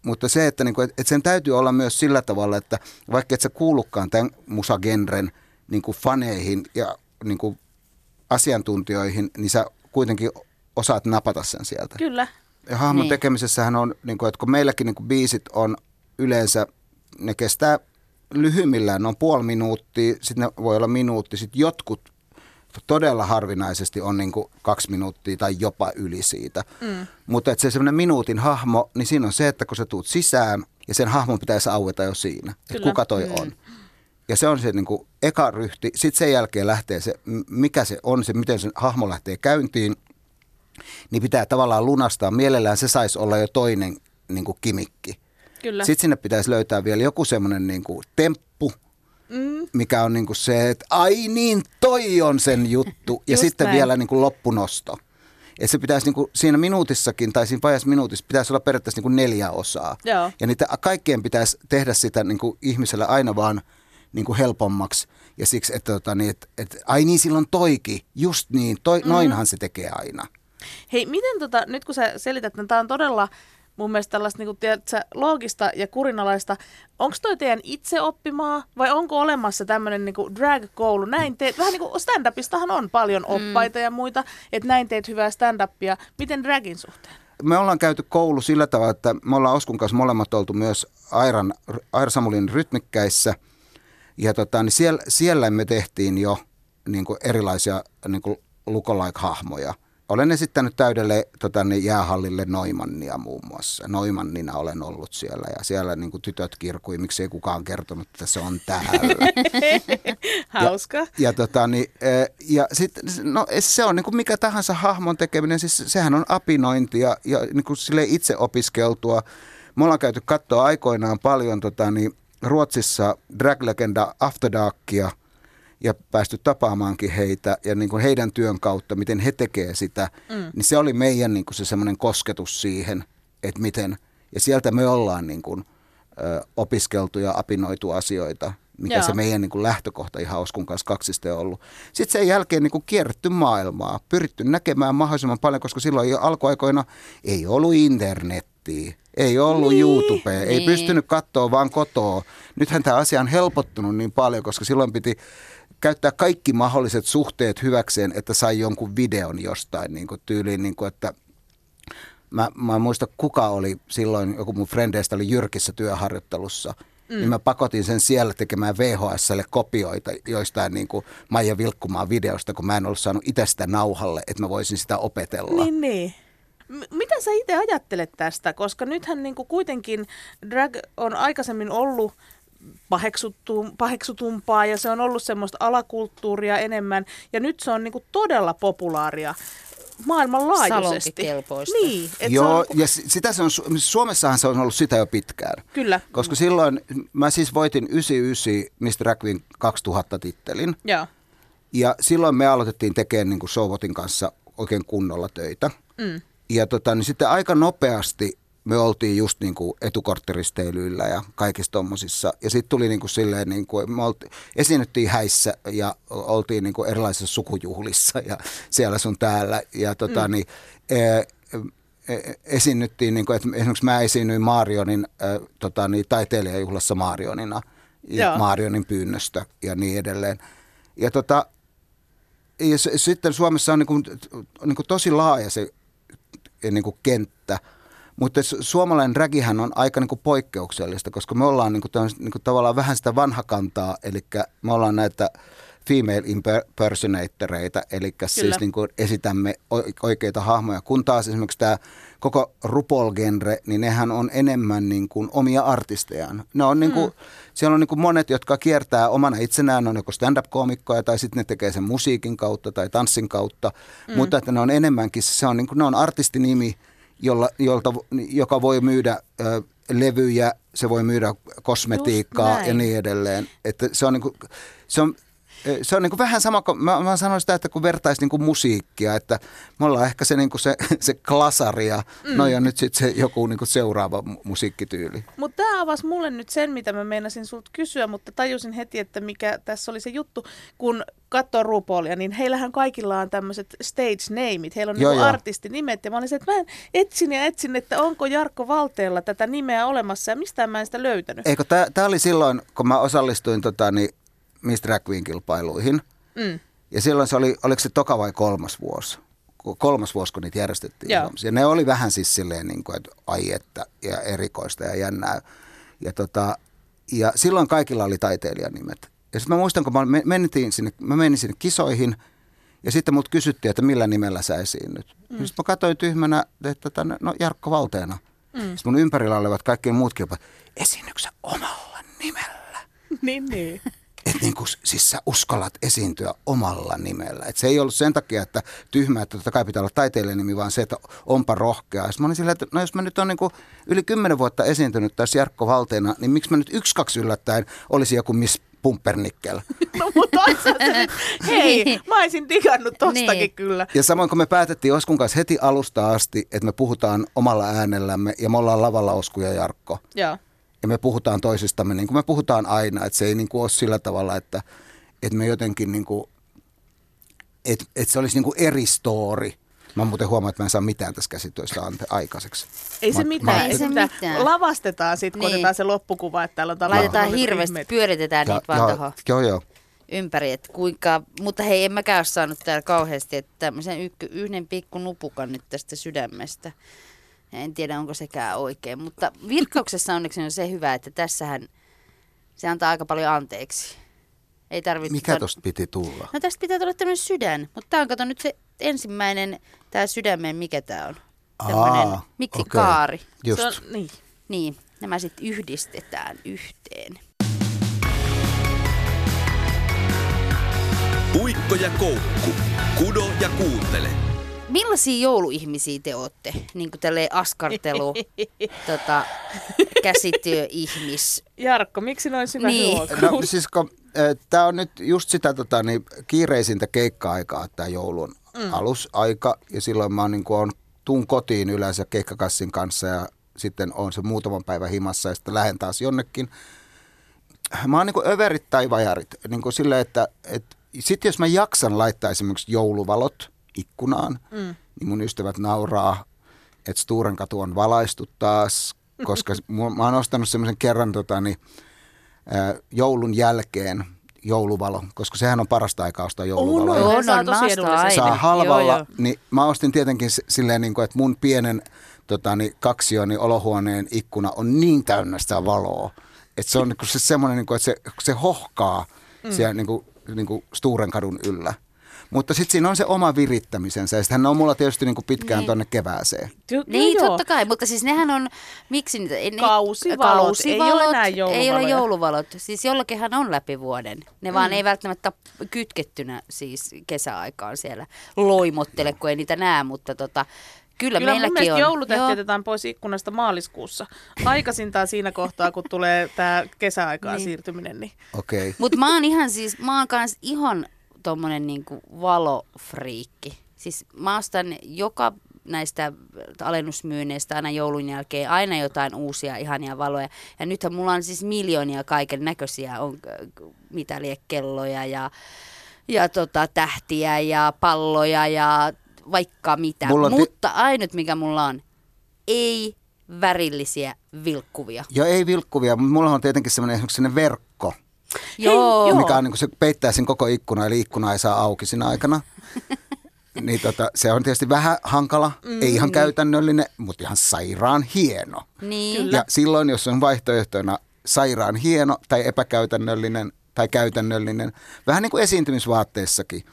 mutta se, että niin kuin, et sen täytyy olla myös sillä tavalla, että vaikka et sä kuulukaan tämän musagenren niin kuin faneihin ja niin kuin asiantuntijoihin, niin sä kuitenkin osaat napata sen sieltä. Kyllä. Ja hahmon tekemisessähän on, niin kuin, että kun meilläkin niin kuin biisit on yleensä, ne kestää lyhyimmillään on puoli minuuttia, sitten ne voi olla minuutti, sitten jotkut todella harvinaisesti on niin kuin 2 minuuttia tai jopa yli siitä. Mm. Mutta että se semmoinen minuutin hahmo, niin siinä on se, että kun sä tuut sisään ja sen hahmon pitäisi aueta jo siinä, että kuka toi on. Ja se on se niin kuin eka ryhti, sitten sen jälkeen lähtee se, mikä se on, se miten se hahmo lähtee käyntiin, niin pitää tavallaan lunastaa mielellään, se saisi olla jo toinen niin kuin kimikki. Kyllä. Sitten sinne pitäisi löytää vielä joku semmoinen niin kuin temppu, mikä on niin kuin se, että ai niin, toi on sen juttu. Ja sitten näin. Vielä niin kuin loppunosto. Et se pitäisi niin kuin siinä minuutissakin tai siinä vajassa minuutissa pitäisi olla periaatteessa niin kuin 4 osaa. Joo. Ja niitä kaikkien pitäisi tehdä sitä niin kuin ihmisellä aina vaan niin kuin helpommaksi. Ja siksi, että ai niin, silloin toikin. Just niin, noinhan se tekee aina. Hei, miten nyt kun sä selität, niin tämä on todella... Mun mielestä tällaista niin kuin, tiedätkö, loogista ja kurinalaista. Onko toi teidän itse oppimaa vai onko olemassa tämmöinen niin kuin drag-koulu? Näin teet, vähän niin kuin stand-upistahan on paljon oppaita ja muita, että näin teet hyvää stand-upia. Miten dragin suhteen? Me ollaan käyty koulu sillä tavalla, että me ollaan Oskun kanssa molemmat oltu myös Air Samulin rytmikkäissä. Ja niin siellä me tehtiin jo niin kuin erilaisia niin kuin lookalike-hahmoja. Olen esittänyt täydelle jäähallille Noimannia muun muassa. Noimannina olen ollut siellä ja siellä niin kuin tytöt kirkui, miksei kukaan kertonut, että se on täällä. Hauska. Ja sit, no, se on niin kuin mikä tahansa hahmon tekeminen, siis sehän on apinointi ja niin kuin silleen itse opiskeltua. Me ollaan käyty katsoa aikoinaan paljon Ruotsissa Drag Legends After Darkia. Ja päästy tapaamaankin heitä ja niin kuin heidän työn kautta, miten he tekee sitä, niin se oli meidän niin kuin se semmoinen kosketus siihen, että miten. Ja sieltä me ollaan niin kuin, opiskeltu ja apinoitu asioita, mikä se meidän niin kuin lähtökohta ihan Oskun kanssa kaksista on ollut. Sitten sen jälkeen niin kuin kierretty maailmaa, pyritty näkemään mahdollisimman paljon, koska silloin jo alkuaikoina ei ollut internettiä. Ei ollut YouTubea, ei pystynyt katsoa vaan kotoa. Nythän tämä asia on helpottunut niin paljon, koska silloin piti käyttää kaikki mahdolliset suhteet hyväkseen, että sai jonkun videon jostain niin kuin tyyliin, niin kuin, että mä en muista kuka oli silloin, joku mun frendeistä oli Jyrkissä työharjoittelussa, niin mä pakotin sen siellä tekemään VHS:lle kopioita joistain niin kuin Maija Vilkkumaan videosta, kun mä en ollut saanut itsestä nauhalle, että mä voisin sitä opetella. Niin. Mitä sä itse ajattelet tästä? Koska nythän niin kuin kuitenkin drag on aikaisemmin ollut paheksutumpaa ja se on ollut semmoista alakulttuuria enemmän. Ja nyt se on niin kuin todella populaaria maailmanlaajuisesti. Salonkikelpoista. Niin, joo, on... ja sitä se on, Suomessahan se on ollut sitä jo pitkään. Kyllä. Koska silloin mä siis voitin 99 Mr. Rackwin 2000-tittelin. Joo. Ja silloin me aloitettiin tekemään niin kuin Showbotin kanssa oikein kunnolla töitä. Ja niin sitten aika nopeasti me oltiin just niin kuin etukortteristeilyillä ja kaikissa tommosissa. Ja sitten tuli niin kuin silleen, niin kuin me esiinnyttiin häissä ja oltiin niin kuin erilaisissa sukujuhlissa ja siellä sun täällä. Ja niin, esiinnyttiin, niin kuin, että esimerkiksi mä esiinnyin Marionin taiteilijajuhlassa Marionina ja Marionin pyynnöstä ja niin edelleen. Ja ja sitten Suomessa on niin kuin tosi laaja se niin kuin kenttä, mutta suomalainen dragihän on aika niin kuin poikkeuksellista, koska me ollaan niin kuin tavallaan vähän sitä vanhakantaa, eli me ollaan näitä female impersonatoreita, eli siis niin kuin esitämme oikeita hahmoja, kun taas esimerkiksi tämä koko RuPaul-genre, niin nehän on enemmän niin kuin omia artistejaan. Ne on niin kuin, siellä on niin kuin monet, jotka kiertää omana itsenään, on joko stand-up-koomikkoja tai sitten ne tekee sen musiikin kautta tai tanssin kautta, mutta että ne on enemmänkin, se on niin kuin, ne on artistinimi, joka voi myydä levyjä, se voi myydä kosmetiikkaa ja niin edelleen. Että se on niin kuin, se on niin kuin vähän sama kuin, mä sanoin sitä, että kun vertaisi niin kuin musiikkia, että me ollaan ehkä se, niin kuin se klasari ja noi on nyt sitten se joku niin kuin seuraava musiikkityyli. Mutta tämä avasi mulle nyt sen, mitä mä meinasin sulta kysyä, mutta tajusin heti, että mikä tässä oli se juttu, kun katsoo RuPaulia, niin heillähän kaikilla on tämmöiset stage-neimit, heillä on niin artistinimet ja mä olin se, että mä etsin, että onko Jarkko Valteella tätä nimeä olemassa ja mistään mä en sitä löytänyt. Eikö, tämä oli silloin, kun mä osallistuin Miss Drag Queen -kilpailuihin. Ja silloin se oli, oliko se toka vai kolmas vuosi? Kolmas vuosi, kun niitä järjestettiin. Joo. Ja ne oli vähän siis silleen, niin kuin, että aietta ja erikoista ja jännää. Ja, ja silloin kaikilla oli taiteilijanimet. Ja sitten mä muistan, kun mä menin sinne kisoihin, Ja sitten mut kysyttiin, että millä nimellä sä esiinnyt. Mm. Sitten mä katsoin tyhmänä, että Jarkko Valteena. Mm. Sitten mun ympärillä olivat kaikki muutkin jopa, esiinnyksä omalla nimellä? Niin. Että niin kuin, siis sä uskallat esiintyä omalla nimellä. Et se ei ollut sen takia, että tyhmä, että totta kai pitää olla taiteilijan nimi, vaan se, että onpa rohkea. Ja mä olin silleen, että jos mä nyt on niin kuin yli 10 vuotta esiintynyt tässä Jarkko Valteena, niin miksi mä nyt 1-2 yllättäen olisi joku Miss Pumpernickel? No mutta hei, mä olisin digannut tostakin niin. Kyllä. Ja samoin kun me päätettiin Oskun kanssa heti alusta asti, että me puhutaan omalla äänellämme ja me ollaan lavalla Osku ja Jarkko. Joo. Ja me puhutaan toisistamme niin kuin me puhutaan aina, että se ei niin kuin ole sillä tavalla, että me jotenkin, niin kuin, että se olisi niin kuin eri story. Mä muuten huomaan, että mä en saa mitään tässä käsityöstä aikaiseksi. Ei se mitään. Lavastetaan sitten, kun otetaan se loppukuva, että täällä on tällainen. Laitetaan hirveästi, pyöritetään niitä vaan tuohon ympäri. Että kuinka, mutta hei, en mäkään ole saanut täällä kauheasti, että tämmöisen yhden pikku nupukan nyt tästä sydämestä. En tiedä, onko sekään oikein, mutta Virkkauksessa onneksi on se hyvä, että tässähän se antaa aika paljon anteeksi. Ei tarvitse. Mikä tosta piti tulla? No tästä pitää tulla tämmöinen sydän, mutta tämä on kato nyt se ensimmäinen, tämä sydämen, mikä tämä on? Tämmöinen kaari. Just. Se on, niin, nämä sitten yhdistetään yhteen. Puikko ja Koukku, kudo ja kuuntele. Millaisia jouluihmisiä te ootte? Niin kuin tälleen askartelu, käsityöihmis. Jarkko, miksi noin syvä ruokaus? No siis tämä on nyt just sitä kiireisintä keikka-aikaa, tämä joulun alusaika. Ja silloin mä tuun kotiin yleensä keikkakassin kanssa ja sitten on se muutaman päivän himassa ja sitten lähden taas jonnekin. Mä oon överit tai vajarit. Niin silleen, että sitten jos mä jaksan laittaa esimerkiksi jouluvalot ikkunaan, niin mun ystävät nauraa, että Sturenkatu on valaistu taas, koska mä oon ostanut semmoisen kerran joulun jälkeen jouluvalo, koska sehän on parasta aikaa ostaa jouluvalo. Saa halvalla, niin mä ostin tietenkin silleen, että mun pienen kaksioni olohuoneen ikkuna on niin täynnä sitä valoa, että se on semmoinen, että se hohkaa siellä Sturenkadun yllä. Mutta sitten siinä on se oma virittämisensä, ja sitten hän on mulla tietysti pitkään tuonne kevääseen. Niin, totta kai, mutta siis nehän on, miksi niitä? Kausivalot, ei ole enää jouluvaloja. Ei ole jouluvalot, siis jollakinhan on läpi vuoden. Ne vaan ei välttämättä kytkettynä siis kesäaikaan siellä loimottele, kun ei niitä näe, mutta kyllä meilläkin on. Kyllä mun mielestä joulutähti otetaan pois ikkunasta maaliskuussa. Aikaisintaan siinä kohtaa, kun tulee tämä kesäaikaan siirtyminen. Niin. Okay. Mutta mä oon ihan siis, mä oon kans ihan tommonen niinku valofriikki. Siis mä ostan joka näistä alennusmyynneistä aina joulun jälkeen aina jotain uusia ihania valoja. Ja nythän mulla on siis miljoonia kaiken näköisiä, on mitä lie kelloja ja tähtiä ja palloja ja vaikka mitä. Mutta ainut mikä mulla on, ei värillisiä vilkkuvia. Joo, ei vilkkuvia, mutta mulla on tietenkin semmoinen esimerkiksi verkko. Joo. Mikä on niin kuin se peittää sen koko ikkuna, eli ikkuna ei saa auki siinä aikana. Niin se on tietysti vähän hankala, ei ihan käytännöllinen, mutta ihan sairaan hieno. Niin. Ja silloin, jos on vaihtoehtoina sairaan hieno tai epäkäytännöllinen tai käytännöllinen, vähän niin kuin esiintymisvaatteissakin.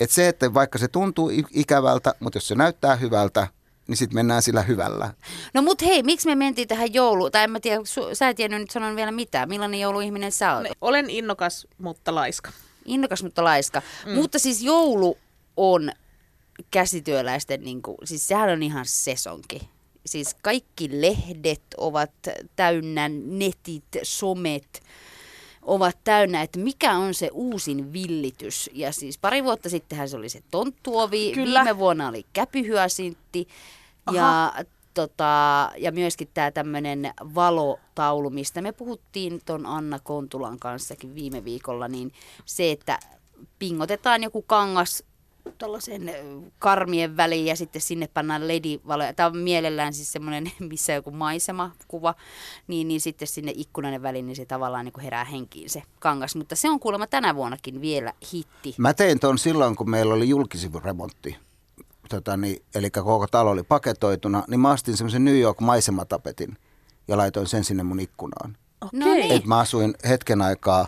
Että se, että vaikka se tuntuu ikävältä, mutta jos se näyttää hyvältä, niin sitten mennään sillä hyvällä. No mut hei, miksi me mentiin tähän jouluun? Tai en mä tiedä, sä et tiennyt nyt sanon vielä mitään. Millainen jouluihminen sä olet? Olen innokas, mutta laiska. Innokas, mutta laiska. Mutta siis joulu on käsityöläisten, siis sehän on ihan sesonki. Siis kaikki lehdet ovat täynnä, netit, somet ovat täynnä, että mikä on se uusin villitys. Ja siis 2 vuotta sittenhän se oli se tonttuovi, viime vuonna oli käpyhyasintti ja myöskin tämä tämmöinen valotaulu, mistä me puhuttiin ton Anna Kontulan kanssakin viime viikolla, niin se, että pingotetaan joku kangas tällaisen karmien väliin ja sitten sinne pannaan LED-valoja. Tämä on mielellään siis semmoinen, missä joku maisemakuva, niin sitten sinne ikkunan väliin, niin se tavallaan niin kuin herää henkiin se kangas. Mutta se on kuulemma tänä vuonnakin vielä hitti. Mä tein ton silloin, kun meillä oli julkisivuremontti, eli koko talo oli paketoituna, niin mä astin semmoisen New York -maisematapetin ja laitoin sen sinne mun ikkunaan. Okay. No niin. Et mä asuin hetken aikaa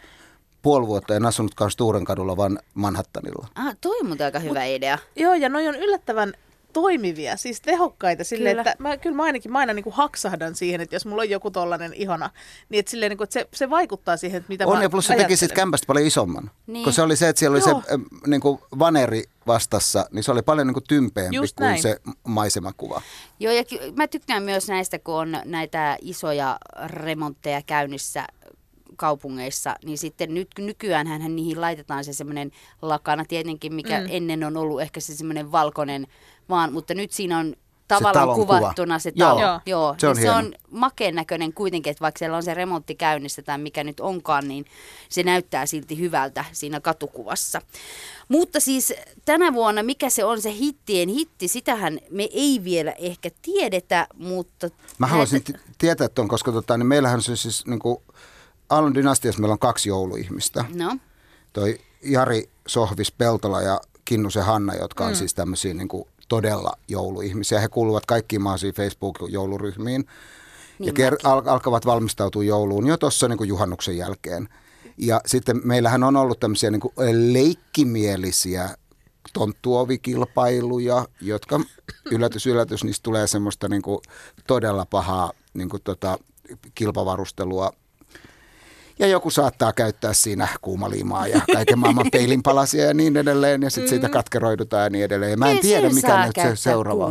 puoli vuotta en asunutkaan Sturenkadulla, vaan Manhattanilla. Ah, toi on aika hyvä idea. Joo, ja noi on yllättävän toimivia, siis tehokkaita silleen, että mä aina niin kuin haksahdan siihen, että jos mulla on joku tollainen ihana, niin että, silleen, niin kuin, että se vaikuttaa siihen, että mitä on, mä ajattelen. On, ja plus se teki siitä kämpästä paljon isomman, niin. Kun se oli se, että siellä oli se niin kuin vaneri vastassa, niin se oli paljon niin kuin tympeämpi kuin se maisemakuva. Joo, ja mä tykkään myös näistä, kun on näitä isoja remontteja käynnissä kaupungeissa, niin sitten nykyäänhän niihin laitetaan se semmoinen lakana tietenkin, mikä ennen on ollut ehkä se semmoinen valkoinen vaan, mutta nyt siinä on tavallaan kuvattuna se talo. Joo. Se on makeen näköinen kuitenkin, että vaikka siellä on se remontti käynnissä tai mikä nyt onkaan, niin se näyttää silti hyvältä siinä katukuvassa. Mutta siis tänä vuonna, mikä se on se hittien hitti, sitähän me ei vielä ehkä tiedetä, mutta... Mä haluaisin tietää tuon, koska niin meillähän se siis niin kuin Aallon dynastiassa meillä on 2 jouluihmistä. No. Toi Jari Sohvis Peltola ja Kinnusen Hanna, jotka on siis tämmöisiä niin kuin todella jouluihmisiä. He kuuluvat kaikkiin mahdollisiin Facebook-jouluryhmiin niin ja alkavat valmistautua jouluun jo tuossa niin kuin juhannuksen jälkeen. Ja sitten meillähän on ollut tämmöisiä niin kuin leikkimielisiä tonttuovikilpailuja, jotka yllätys, niistä tulee semmoista niin kuin todella pahaa niin kuin kilpavarustelua. Ja joku saattaa käyttää siinä kuumaliimaa ja kaiken maailman peilinpalasia ja niin edelleen. Ja sitten siitä katkeroidutaan ja niin edelleen. Ja mä en tiedä, mikä nyt se seuraava.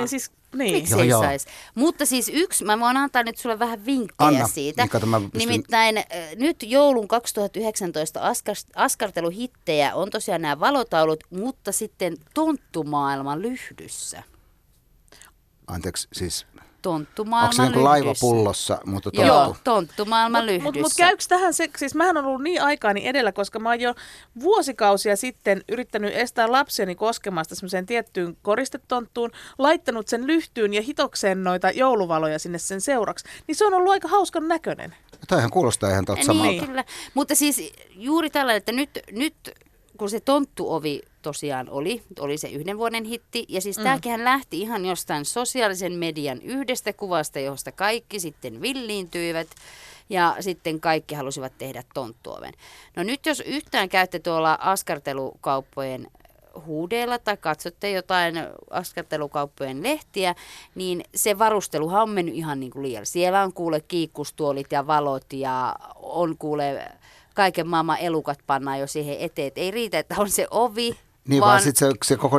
Ja siis, niin. Miksi ei saisi? Mutta siis mä voin antaa nyt sulle vähän vinkkejä siitä. Nimittäin nyt joulun 2019 askarteluhittejä on tosiaan nämä valotaulut, mutta sitten tonttumaailman lyhdyssä. Anteeksi, siis... Tonttumaailman lyhdyssä. Onko se laiva pullossa, mutta tonttu? Joo, tonttumaailman lyhdyssä. Mutta käykö tähän se, siis mähän on ollut niin aikaani edellä, koska mä oon jo vuosikausia sitten yrittänyt estää lapseni koskemasta semmoiseen tiettyyn koristetonttuun, laittanut sen lyhtyyn ja hitokseen noita jouluvaloja sinne sen seuraksi. Niin se on ollut aika hauskan näköinen. Toihan kuulostaa ihan totta samalta. Niin, kyllä. Mutta siis juuri tällainen, että nyt kun se tonttuovi tosiaan oli se 1 vuoden hitti. Ja siis tämäkin lähti ihan jostain sosiaalisen median yhdestä kuvasta, josta kaikki sitten villiintyivät ja sitten kaikki halusivat tehdä tonttuoven. No nyt jos yhtään käytte tuolla askartelukauppojen huudeilla tai katsotte jotain askartelukauppojen lehtiä, niin se varusteluhan on mennyt ihan niin kuin liian. Siellä on kuule kiikkustuolit ja valot ja on kuule... Kaiken maailman elukat pannaan jo siihen eteen, että ei riitä, että on se ovi. Niin vaan sitten se koko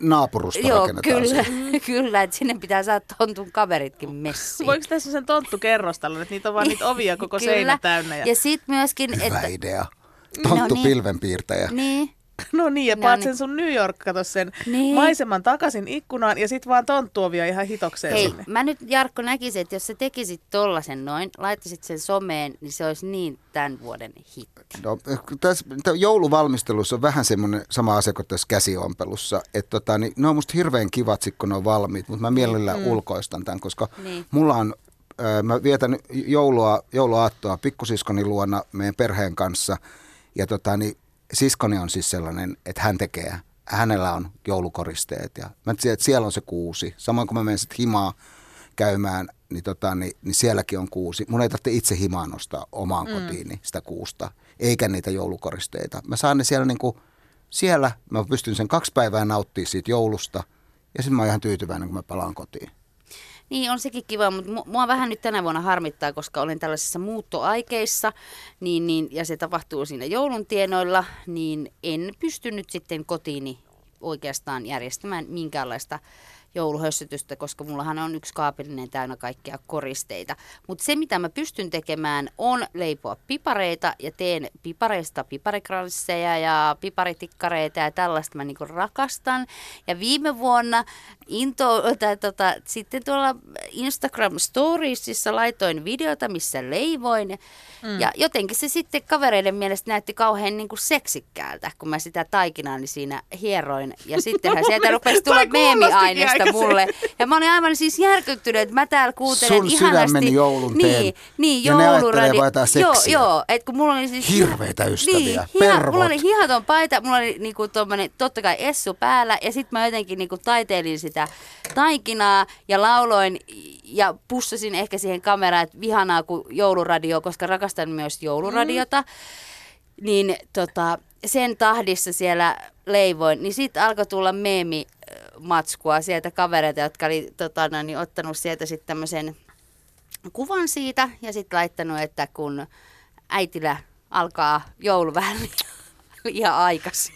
naapurusto rakennetaan. Joo, kyllä, että sinne pitää saada tontun kaveritkin messiin. Voiko tässä sen tonttukerrostalla, että niitä on vaan niitä ovia koko seinä täynnä? Ja sitten myöskin... Hyvä idea. Tonttu pilvenpiirtäjä. Niin. No niin, ja paat sen sun New York, kato sen maiseman takaisin ikkunaan ja sit vaan tonttuovia ihan hitokseen. Hei, sinne. Mä nyt Jarkko näkisin, että jos sä tekisit tollasen noin, laittaisit sen someen, niin se olisi niin tämän vuoden hitti. No, tässä jouluvalmistelussa on vähän semmoinen sama asia kuin tässä käsiompelussa. Että niin, ne on musta hirveän kivat, kun ne on valmiit, mutta mä mielellään ulkoistan tämän, koska mulla on, mä vietän jouluaattoa pikkusiskoni luona meidän perheen kanssa ja siskoni on siis sellainen, että hänellä on joulukoristeet ja mä tiedän, että siellä on se kuusi. Samoin kun mä menen sitten himaa käymään, niin, niin sielläkin on kuusi. Mun ei tarvitse itse himaa nostaa omaan kotiini sitä kuusta, eikä niitä joulukoristeita. Mä saan ne siellä mä pystyn sen 2 päivää nauttimaan siitä joulusta ja sitten mä oon ihan tyytyväinen, kun mä palaan kotiin. Niin, on sekin kiva, mutta mua vähän nyt tänä vuonna harmittaa, koska olen tällaisissa muuttoaikeissa ja se tapahtuu siinä joulun tienoilla, niin en pysty nyt sitten kotiini oikeastaan järjestämään minkäänlaista jouluhössytystä, koska mullahan on yksi kaapillinen täynnä kaikkia koristeita. Mutta se, mitä mä pystyn tekemään, on leipoa pipareita ja teen pipareista piparikransseja ja piparitikkareita ja tällaista mä niinku rakastan. Ja viime vuonna sitten tuolla Instagram Storiesissa laitoin videota, missä leivoin. Ja jotenkin se sitten kavereiden mielestä näytti kauhean niinku seksikkäältä, kun mä sitä taikinaani siinä hieroin. Ja sittenhän sieltä rupesi tulla meemiaineista mulle. Ja mä olin aivan siis järkyttynyt, että mä täällä kuuntelen sun ihanasti. Sun sydämeni joulun teen. Niin, ja ne ajattelee vaan jotain seksiä. Joo, että kun mulla oli siis... Hirveitä ystäviä, pervot. Mulla oli hihaton paita, mulla oli niinku tommonen, totta kai essu päällä. Ja sit mä jotenkin niinku taiteilin sitä taikinaa ja lauloin ja pussasin ehkä siihen kameraan, että vihanaa kuin jouluradio, koska rakastan myös jouluradiota. niin sen tahdissa siellä leivoin, niin sitten alkoi tulla meemimatskua sieltä kavereita, jotka oli ottanut sieltä sitten tämmöisen kuvan siitä ja sitten laittanut, että kun äitillä alkaa joulu vähän liian aikaisin.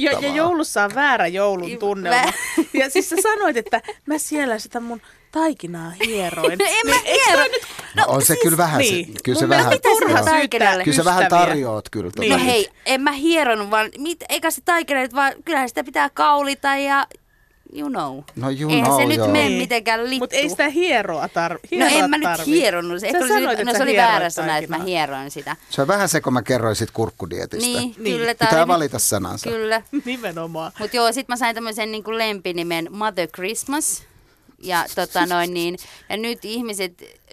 Ja joulussa on väärä joulun tunnelma. Ja siis sä sanoit, että mä siellä sitä mun taikinaa hieroin. No en mä hiero. No on se kyllä vähän. Kyllä se vähän tarjoat kyllä. Niin. No hei, en mä hieronut, vaan eikä se taikina nyt, vaan kyllähän sitä pitää kaulita ja you know. No you eihän know, se nyt mene mitenkään littu. Mutta ei sitä hieroa tarvitse. No en mä nyt hieronnut. Se oli väärä sana, että mä hieroin sitä. Se on vähän se, kun mä kerroin sit kurkkudietistä. Niin. Kyllä. Pitää valita sanansa. Kyllä. Nimenomaan. Mutta joo, sit mä sain tämmöisen niin kuin lempinimen Mother Christmas. Ja, ja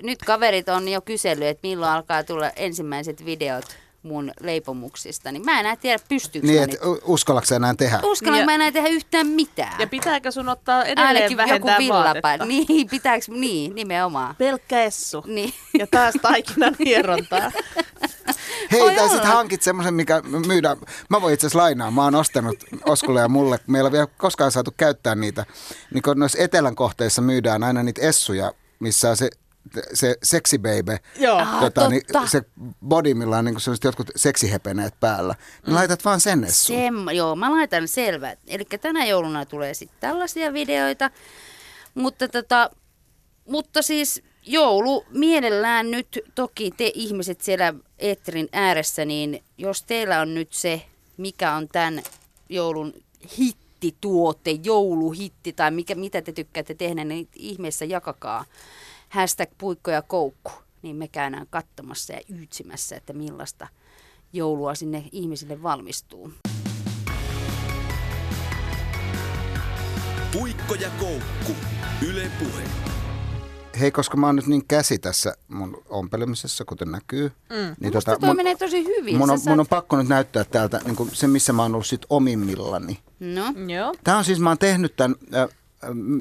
nyt kaverit on jo kysellyt, että milloin alkaa tulla ensimmäiset videot mun leipomuksista, niin mä enää tiedä, pystyykö niin, nyt. Uskallatko enää tehdä? Uskallanko mä enää tehdä yhtään mitään? Ja pitääkö sun ottaa edelleen ainakin vähentää vaatetta? Niin, pitääks, niin, nimenomaan. Pelkkä essu. Niin. Ja taas taikinan hierontaa. Hei, tai sit hankit semmosen, mikä myydään. Mä voin itse asiassa lainaa. Mä oon ostanut Oskulle ja mulle. Meillä ei vielä koskaan saatu käyttää niitä. Niin kun noissa etelän kohteissa myydään aina niitä essuja, missä se sexy baby, niin se body, millä on niin jotkut seksihepeneet päällä, niin laitat vaan sen essuun. Joo, mä laitan selvä. Eli tänä jouluna tulee sitten tällaisia videoita, mutta siis joulu mielellään nyt toki te ihmiset siellä eetterin ääressä, niin jos teillä on nyt se, mikä on tämän joulun hittituote, jouluhitti tai mitä te tykkäätte tehdä, niin ihmeessä jakakaa. Hashtag Puikko ja Koukku, niin me käydään katsomassa ja yytsimässä, että millaista joulua sinne ihmisille valmistuu. Puikko ja Koukku, Yle Puhe. Hei, koska mä oon nyt niin käsi tässä mun ompelemisessa, kuten näkyy. Niin musta toi menee tosi hyvin. Mun on pakko nyt näyttää täältä niin kuin se, missä mä oon ollut sit omimmillani. No, joo. Tää on siis, mä oon tehnyt tän...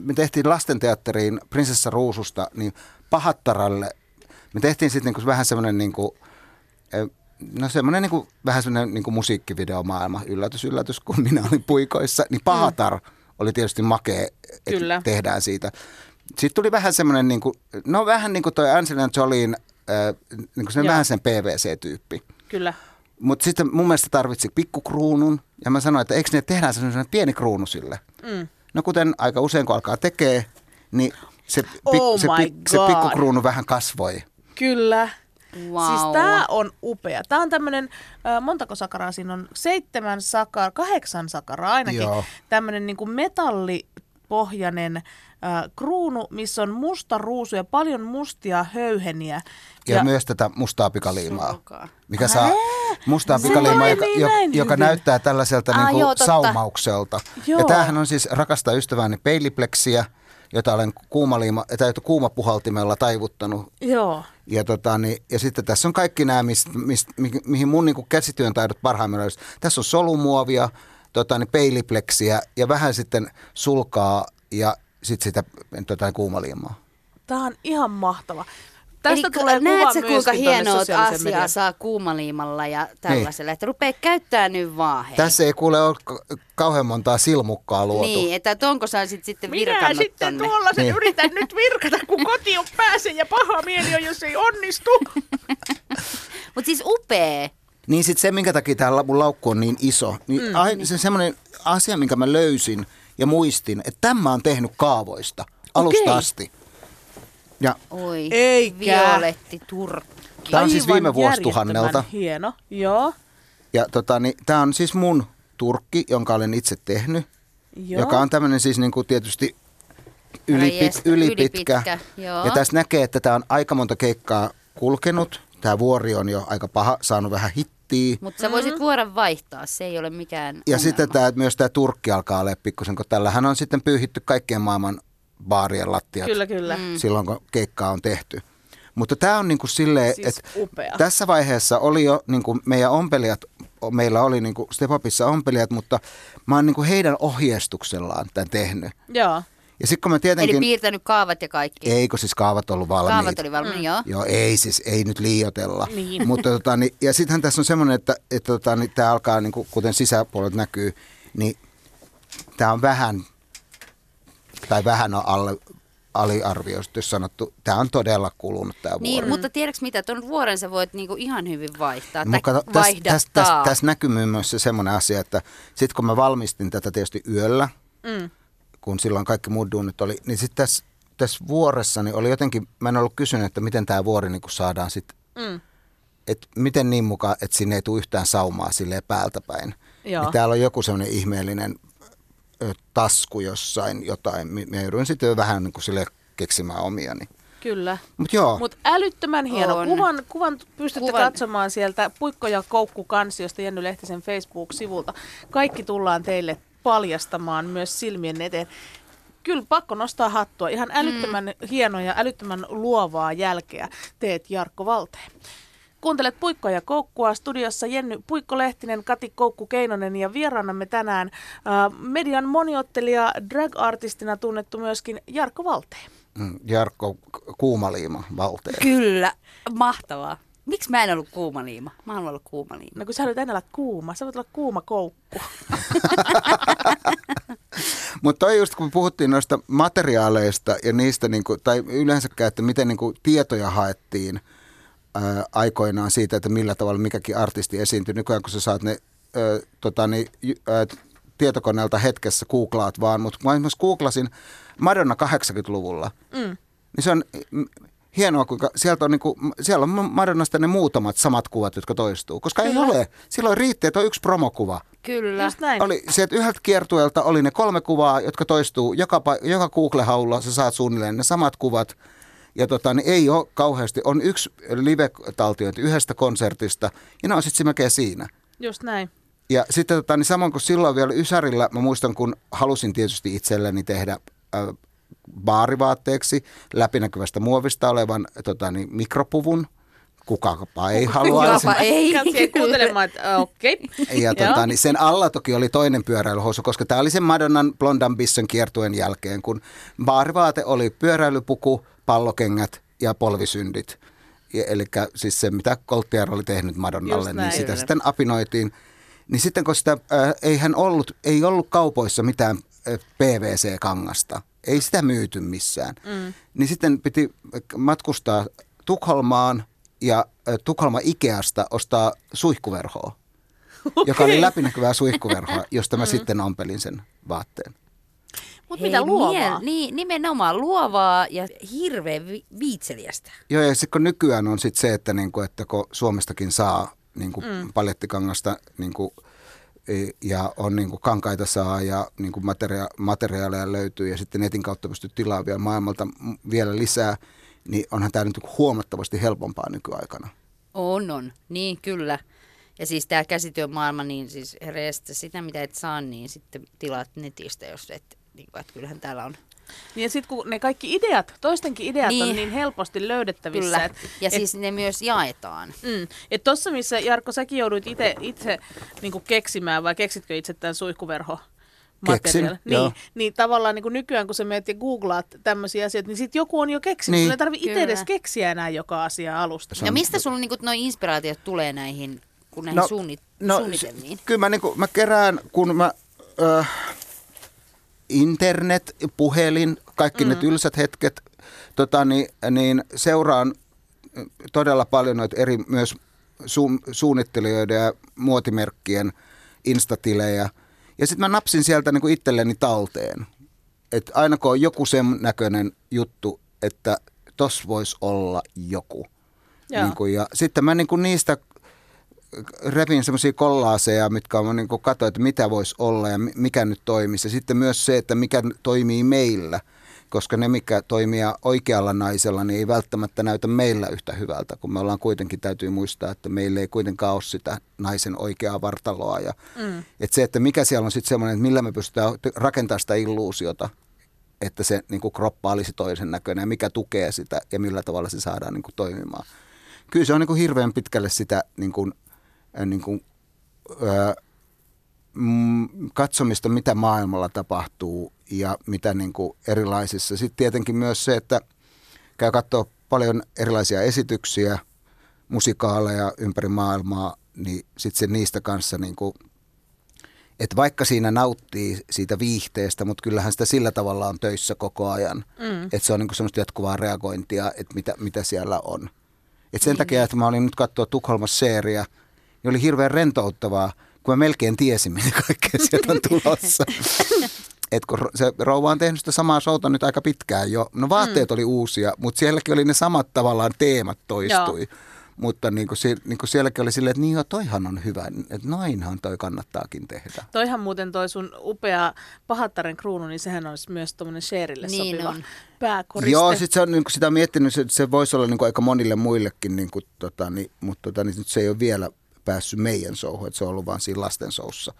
Me tehtiin lastenteatteriin Prinsessa Ruususta, niin Pahattaralle. Me tehtiin sitten niinku vähän semmoinen niinku, vähän semmoinen musiikkivideomaailma, yllätys, kun minä olin puikoissa. Niin Pahatar oli tietysti makea, että tehdään siitä. Sitten tuli vähän semmoinen, niinku, no vähän niin kuin toi Angelina Jolien, niinku sen vähän sen PVC-tyyppi. Kyllä. Mutta sitten mun mielestä tarvitsi pikkukruunun, ja mä sanoin, että eikö ne tehdään semmoinen pieni kruunu sille. No kuten aika usein, kun alkaa tekee, niin se pikkukruunu vähän kasvoi. Kyllä. Wow. Siis tää on upea. Tää on tämmönen, montako sakaraa siinä on? 8 sakaraa ainakin. Joo. Tämmönen niinku metallipohjainen kruunu, missä on musta ruusu ja paljon mustia höyheniä. Ja myös tätä mustaa pikaliimaa, mikä saa mustaa pikaliimaa, joka näyttää tällaiselta saumaukselta. Joo. Ja tämähän on siis Rakastaa ystävääni peilipleksiä, jota olen kuumapuhaltimella taivuttanut. Joo. Ja sitten tässä on kaikki nämä, mihin mun niin käsityön taidot parhaimmillaan olisi. Tässä on solumuovia, peilipleksiä ja vähän sitten sulkaa ja sitten sitä kuumaliimaa. Tämä on ihan mahtava. Tästä tulee näetkö, kuinka hienoa asiaa saa kuumaliimalla ja tällaisella, että rupeaa käyttää nyt vaan. Hei. Tässä ei kuule ole kauhean montaa silmukkaa luotu. Niin, että onko sä sitten virkannut tonne. Minä sitten tuollaisen yritän nyt virkata, kun kotiin pääsen ja paha mieli on, jos ei onnistu. Mutta siis upea. Niin sitten se, minkä takia tämä mun laukku on niin iso, niin se on semmoinen asia, minkä mä löysin ja muistin, että tämä on tehnyt kaavoista alusta asti. Ja. Oi, eikä. Violetti turkki. Tämä on siis viime vuosituhannelta. Hieno, joo. Ja tämä on siis mun turkki, jonka olen itse tehnyt, joo. Joka on tämmöinen siis niinku tietysti ylipitkä. Ja tässä näkee, että tämä on aika monta keikkaa kulkenut. Tämä vuori on jo aika paha, saanut vähän hittiä. Mutta sä voisit vuoren vaihtaa, se ei ole mikään ongelma. Ja sitten myös tämä turkki alkaa olla pikkusen, kun tällähän on sitten pyyhitty kaikkien maailman baarien lattiat kyllä. Silloin, kun keikkaa on tehty. Mutta tämä on niin kuin silleen, siis että tässä vaiheessa oli jo niin kuin meidän ompelijat, meillä oli niin kuin Step Upissa ompelijat, mutta mä oon niin kuin heidän ohjeistuksellaan tämän tehnyt. Joo. Ja sit, kun mä tietenkin... Eli piirtänyt kaavat ja kaikki. Eikö siis kaavat ollut valmiit? Kaavat oli valmiit, joo. Joo, ei siis, ei nyt liioitella. Niin. Mutta, ja sittenhän tässä on semmoinen, että tämä alkaa, niin kuin, kuten sisäpuolet näkyy, niin tämä on vähän on aliarvioistu, jos sanottu. Tämä on todella kulunut tämä vuori. Niin, mutta tiedätkö mitä, tuon vuoren sä voit niinku ihan hyvin vaihtaa tai vaihdattaa. Tässä näkyy myös semmoinen asia, että sitten kun mä valmistin tätä tietysti yöllä, kun silloin kaikki muut duunit oli, niin sitten tässä vuoressa niin oli jotenkin, mä en ollut kysynyt, että miten tämä vuori niinku saadaan sitten, että miten niin mukaan, että sinne ei tule yhtään saumaa silleen päältä päin. Niin täällä on joku semmoinen ihmeellinen tasku jossain jotain. Mä joudun sitten vähän niin kuin silleen keksimään omiani. Kyllä. Mutta älyttömän hieno. Kuvan pystytte katsomaan sieltä Puikko ja Koukku -kansiosta Jenny Lehtisen Facebook-sivulta. Kaikki tullaan teille paljastamaan myös silmien eteen. Kyllä pakko nostaa hattua. Ihan älyttömän hienoa ja älyttömän luovaa jälkeä teet, Jarkko Valtee. Kuuntelet Puikkoa ja Koukkua, studiossa Jenny Puikko-Lehtinen, Kati Koukku-Keinonen ja vieraanamme tänään median moniottelija, drag-artistina tunnettu myöskin Jarkko Valtee. Jarkko Kuumaliima Valtee. Kyllä, mahtavaa. Miksi mä en ollut kuumaliima? Mä haluan olla kuumaliima. No kun sä haluat aina olla kuuma, sä voit olla kuuma koukku. Mutta toi just kun puhuttiin noista materiaaleista ja niistä, niinku, tai yleensäkään, että miten niinku, tietoja haettiin aikoinaan siitä, että millä tavalla mikäkin artisti esiintyy. Nykyään kun sä saat ne tietokoneelta hetkessä, googlaat vaan, mutta mä esimerkiksi googlasin Madonna 80-luvulla, niin se on hienoa, kuinka siellä on Madonnasta ne muutamat samat kuvat, jotka toistuu, koska ei ole. Silloin riitti, että on yksi promokuva. Kyllä. Oli se, että yhdeltä kiertueelta oli ne 3 kuvaa, jotka toistuu. Joka Google-haulla sä saat suunnilleen ne samat kuvat. Ja niin ei ole kauheasti, on yksi live-taltiointi yhdestä konsertista, ja ne on sitten melkein siinä. Just näin. Ja sitten niin samoin kuin silloin vielä ysärillä, mä muistan kun halusin tietysti itselleni tehdä baarivaatteeksi läpinäkyvästä muovista olevan mikropuvun. Kukapa ei haluaisi. Käy kuuntelemaan, että okei. Ja niin sen alla toki oli toinen pyöräilyhousu, koska tämä oli sen Madonnan Blondan Bissen kiertueen jälkeen, kun baarivaate oli pyöräilypuku, pallokengät ja polvisyndit. Eli siis se, mitä Gaultier oli tehnyt Madonnalle, niin sitä sitten apinoitiin. Niin sitten, kun sitä ei ollut kaupoissa mitään PVC-kangasta, ei sitä myyty missään, niin sitten piti matkustaa Tukholmaan ja Tukholman Ikeasta ostaa suihkuverhoa, joka oli läpinäkyvää suihkuverhoa, josta mä sitten ompelin sen vaatteen. Mutta mitä luovaa? Niin, nimenomaan luovaa ja hirveän viitseliästä. Joo, ja sitten kun nykyään on sit se, että, kun Suomestakin saa paljettikangasta ja on kankaita saa ja materiaaleja löytyy ja sitten netin kautta pystyy tilaamaan vielä maailmalta vielä lisää, niin onhan tämä nyt huomattavasti helpompaa nykyaikana. On. Niin, kyllä. Ja siis tämä käsityömaailma, niin siis herestä sitä, mitä et saa, niin sitten tilaat netistä, jos et. Että kyllähän täällä on. Niin ja sitten kun ne kaikki ideat, toistenkin ideat niin. On niin helposti löydettävissä. Kyllä. Ja siis ne myös jaetaan. Että tuossa missä, Jarkko, säkin jouduit itse niinku keksimään, vai keksitkö itse tämän suihkuverho? Keksin, niin tavallaan niin kuin nykyään, kun sä menet ja googlaat tämmöisiä asioita, niin sitten joku on jo keksinyt. Niin. Ei tarvitse itse edes keksiä enää joka asia alusta. Ja mistä sulla niin nuo inspiraatiot tulee näihin, kun näihin suunnitelmiin? Kyllä mä, mä kerään, kun mä... internet, puhelin, kaikki ne tylsät hetket, niin seuraan todella paljon noita eri myös suunnittelijoiden ja muotimerkkien instatilejä. Ja sitten mä napsin sieltä niinku itselleni talteen. Että aina kun on joku sen näköinen juttu, että tossa voisi olla joku. Niinku, ja sitten mä niinku niistä... repin semmoisia kollaaseja, mitkä on niin katsoin, että mitä voisi olla ja mikä nyt toimisi. Ja sitten myös se, että mikä toimii meillä, koska ne, mikä toimii oikealla naisella, niin ei välttämättä näytä meillä yhtä hyvältä, kun me ollaan kuitenkin, täytyy muistaa, että meillä ei kuitenkaan ole sitä naisen oikeaa vartaloa. Ja, että se, että mikä siellä on sitten semmoinen, että millä me pystytään rakentamaan sitä illuusiota, että se niin kuin kroppa olisi toisen näköinen ja mikä tukee sitä ja millä tavalla se saadaan niin kuin toimimaan. Kyllä se on niin kuin hirveän pitkälle sitä... katsomista, mitä maailmalla tapahtuu ja mitä niin kuin erilaisissa. Sitten tietenkin myös se, että käy katsoa paljon erilaisia esityksiä, musikaaleja ympäri maailmaa, niin sitten se niistä kanssa, niin kuin, että vaikka siinä nauttii siitä viihteestä, mutta kyllähän sitä sillä tavalla on töissä koko ajan. Mm. Että se on niin kuin semmoista jatkuvaa reagointia, että mitä siellä on. Et sen takia, että mä olin nyt katsoa Tukholmassa seeriä, niin oli hirveän rentouttavaa, kun mä melkein tiesin, mitä kaikkea sieltä on tulossa. Et kun se rouva on tehnyt sitä samaa showta nyt aika pitkään jo. No vaatteet oli uusia, mutta sielläkin oli ne samat tavallaan teemat toistui. Joo. Mutta niin kuin sielläkin oli silleen, että niin joo, toihan on hyvä, että noinhan toi kannattaakin tehdä. Toihan muuten toi sun upea Pahattaren kruunu, niin sehän olisi myös tuommoinen Cherille niin sopiva on pääkoriste. Joo, sit se on, niin kun sitä on miettinyt, se voisi olla niin kuin aika monille muillekin, niin kuin, mutta niin nyt se ei ole vielä päässyt meidän showhun, että se on ollut vaan siinä lastenshowssa,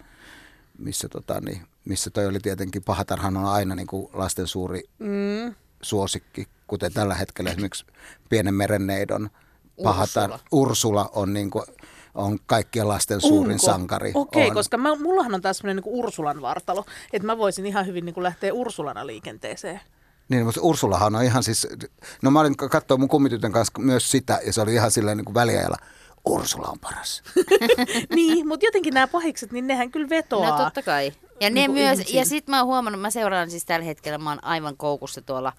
missä toi oli tietenkin, Pahatarhan on aina niin kuin lasten suuri suosikki, kuten tällä hetkellä esimerkiksi Pienen merenneidon. Pahatar Ursula on niinku on kaikkien lasten suurin sankari. Okei, koska mullahan on taas semmoinen niinku Ursulan vartalo, että mä voisin ihan hyvin niinku lähteä Ursulana liikenteeseen. Niin, mutta Ursulahan on ihan siis, no mä olin katsoa mun kummitytön kanssa myös sitä, ja se oli ihan silleen niinku väliajalla. Ursula on paras. Niin, mutta jotenkin nämä pahikset, niin nehän kyllä vetoaa. No totta kai. Ja, ne myös, ja sit mä oon huomannut, mä seuraan siis tällä hetkellä, mä oon aivan koukussa tuolla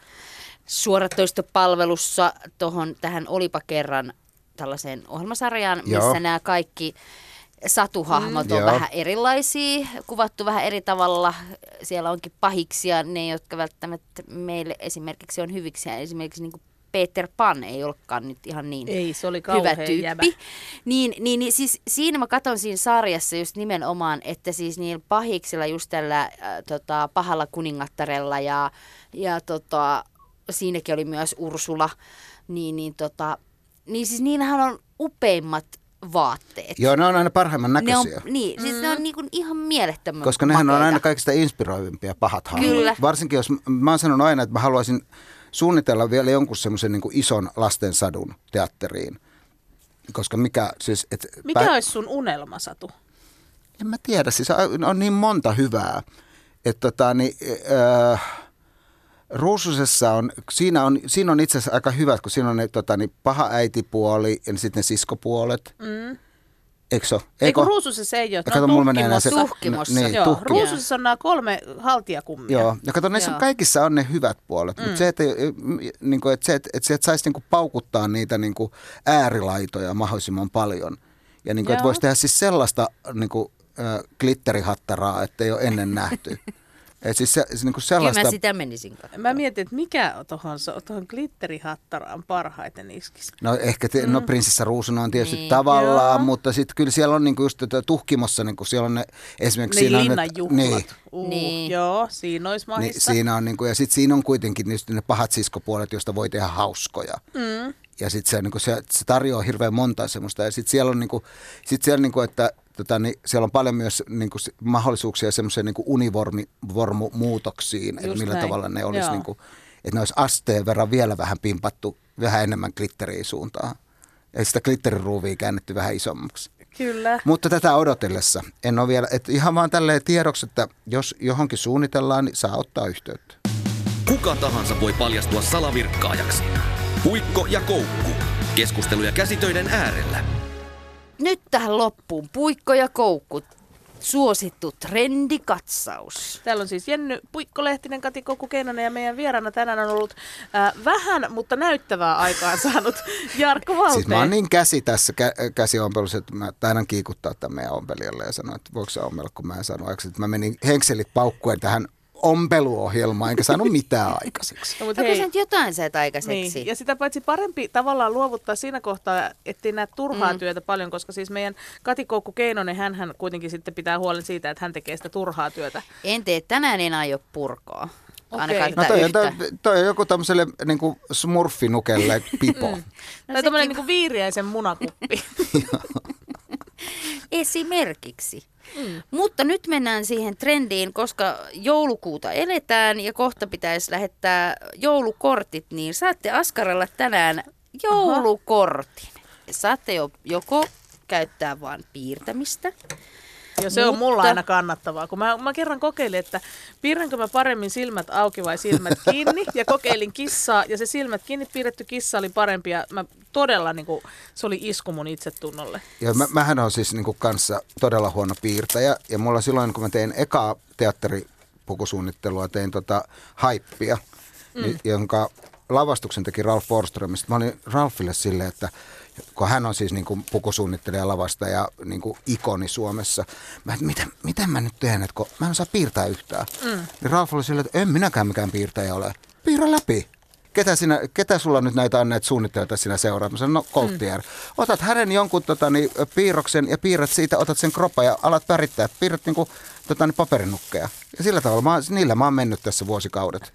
suoratoistopalvelussa tähän Olipa kerran tällaiseen ohjelmasarjaan, missä nämä kaikki satuhahmot on vähän erilaisia, kuvattu vähän eri tavalla. Siellä onkin pahiksia, ne jotka välttämättä meille esimerkiksi on hyviksiä, esimerkiksi niin kuin Peter Pan ei olekaan nyt ihan niin ei, se oli hyvä tyyppi. Jäbä. Niin siis siinä mä katson siinä sarjassa just nimenomaan, että siis niillä pahiksilla just tällä pahalla kuningattarella ja siinäkin oli myös Ursula, niin siis niinähän on upeimmat vaatteet. Joo, ne on aina parhaimman näköisiä. Siis ne on niin kuin ihan mielettömän. Koska nehän on aina kaikista inspiroivimpia pahat hahmot. Varsinkin jos, mä oon sanonut aina, että mä haluaisin suunnitella vielä jonkun semmoisen niin kuin ison lastensadun teatteriin. Koska mikä olisi sun unelmasatu? En mä tiedä, siis on niin monta hyvää. Että Ruususessa siinä on itse asiassa aika hyvät, kun siinä on ne paha äitipuoli ja sitten ne siskopuolet. Mm. Eikö Ruususessa ei ole. Kato, mulla menee enää se Tuhkimossa. Joo, Ruususessa on nämä 3 haltiakummia. Joo, ja kato, näissä kaikissa on ne hyvät puolet. Mutta se, että se et saisi niinku paukuttaa niitä niinku äärilaitoja mahdollisimman paljon. Ja niinku, että voisi tehdä siis sellaista niinku, glitterihattaraa, että ei ole ennen nähty. Siis se niinku sellaista. Kyllä mä sitä menisin katsomaan. Mä mietin, että mikä tuohon glitterihattaraan parhaiten iskisi. No ehkä Prinsessa Ruusuna on tietysti tavallaan, mutta sitten kyllä siellä on niinku just Tuhkimossa, niinku siellä on ne esimerkiksi. Ne linnanjuhlat. Joo, siinä olisi mahista. Siinä on niinku, ja sitten siinä on kuitenkin ne pahat siskopuolet, joista voi tehdä hauskoja. Mm. Ja sitten se tarjoaa hirveän monta semmoista. Ja sitten siellä on niinku, että siellä on paljon myös niinku mahdollisuuksia semmoiseen niinku univormumuutoksiin, että millä tavalla ne olisi, niinku, että ne olisi asteen verran vielä vähän pimpattu, vähän enemmän glitteriä suuntaan. Ja sitä glitteriruuvia käännetty vähän isommaksi. Kyllä. Mutta tätä odotellessa en ole vielä, että ihan vaan tälleen tiedoksi, että jos johonkin suunnitellaan, niin saa ottaa yhteyttä. Kuka tahansa voi paljastua salavirkkaajaksi. Puikko ja Koukku. Keskusteluja käsitöiden äärellä. Nyt tähän loppuun Puikko ja Koukku. Suosittu trendikatsaus. Täällä on siis Jenny Puikko-Lehtinen, Kati Koukku-Keinonen ja meidän vieraana tänään on ollut vähän, mutta näyttävää aikaan saanut Jarkko Valtee. Siis mä oon niin käsiompelussa, että mä taidan kiikuttaa tämän meidän ompelijalle ja sanoa, että voiko sä ompella, kun mä en saanut aikaisemmin. Mä menin henkselit paukkuen tähän ompeluohjelmaa, enkä saanut mitään aikaiseksi. No, mutta hei, jotain sä et aikaiseksi. Niin. Ja sitä paitsi parempi tavallaan luovuttaa siinä kohtaa, ettei näe turhaa työtä paljon, koska siis meidän Kati Koukku-Keinonen, hänhän kuitenkin sitten pitää huolen siitä, että hän tekee sitä turhaa työtä. En tee tänään enää jo purkoa. Okay. No toi on joku tämmöiselle niin kuin smurfinukelle pipo. Tai tämmöinen niin kuin Viiriäisen munakuppi. Esimerkiksi. Mutta nyt mennään siihen trendiin, koska joulukuuta eletään ja kohta pitäisi lähettää joulukortit, niin saatte Askaralla tänään joulukortin. Saatte joko käyttää vain piirtämistä Ja se on mulla aina kannattavaa, kun mä kerran kokeilin, että piirränkö mä paremmin silmät auki vai silmät kiinni. Ja kokeilin kissaa ja se silmät kiinni piirretty kissa oli parempi ja mä todella, niin kuin, se oli isku mun itsetunnolle. Ja mähän on siis niin kuin kanssa todella huono piirtäjä ja mulla silloin, kun mä tein ekaa teatteripukusuunnittelua, tein haippia, jonka lavastuksen teki Ralf Borström. Mä olin Ralfille silleen, että kun hän on siis niin kuin pukusuunnittelija, lavastaja, niin kuin ikoni Suomessa. Mä et, miten mä nyt teen, että kun mä en osaa piirtää yhtään. Niin Ralf oli silleen, että en minäkään mikään piirtäjä ole. Piirrä läpi. Ketä sulla nyt näitä on, näitä suunnittelijoita sinä seuraat? Mä sanoin, no Gaultier. Otat hänen jonkun piirroksen ja piirrät siitä, otat sen kroppa ja alat värittää. Piirrät niin kuin, paperinukkeja. Ja sillä tavalla, niillä mä oon mennyt tässä vuosikaudet.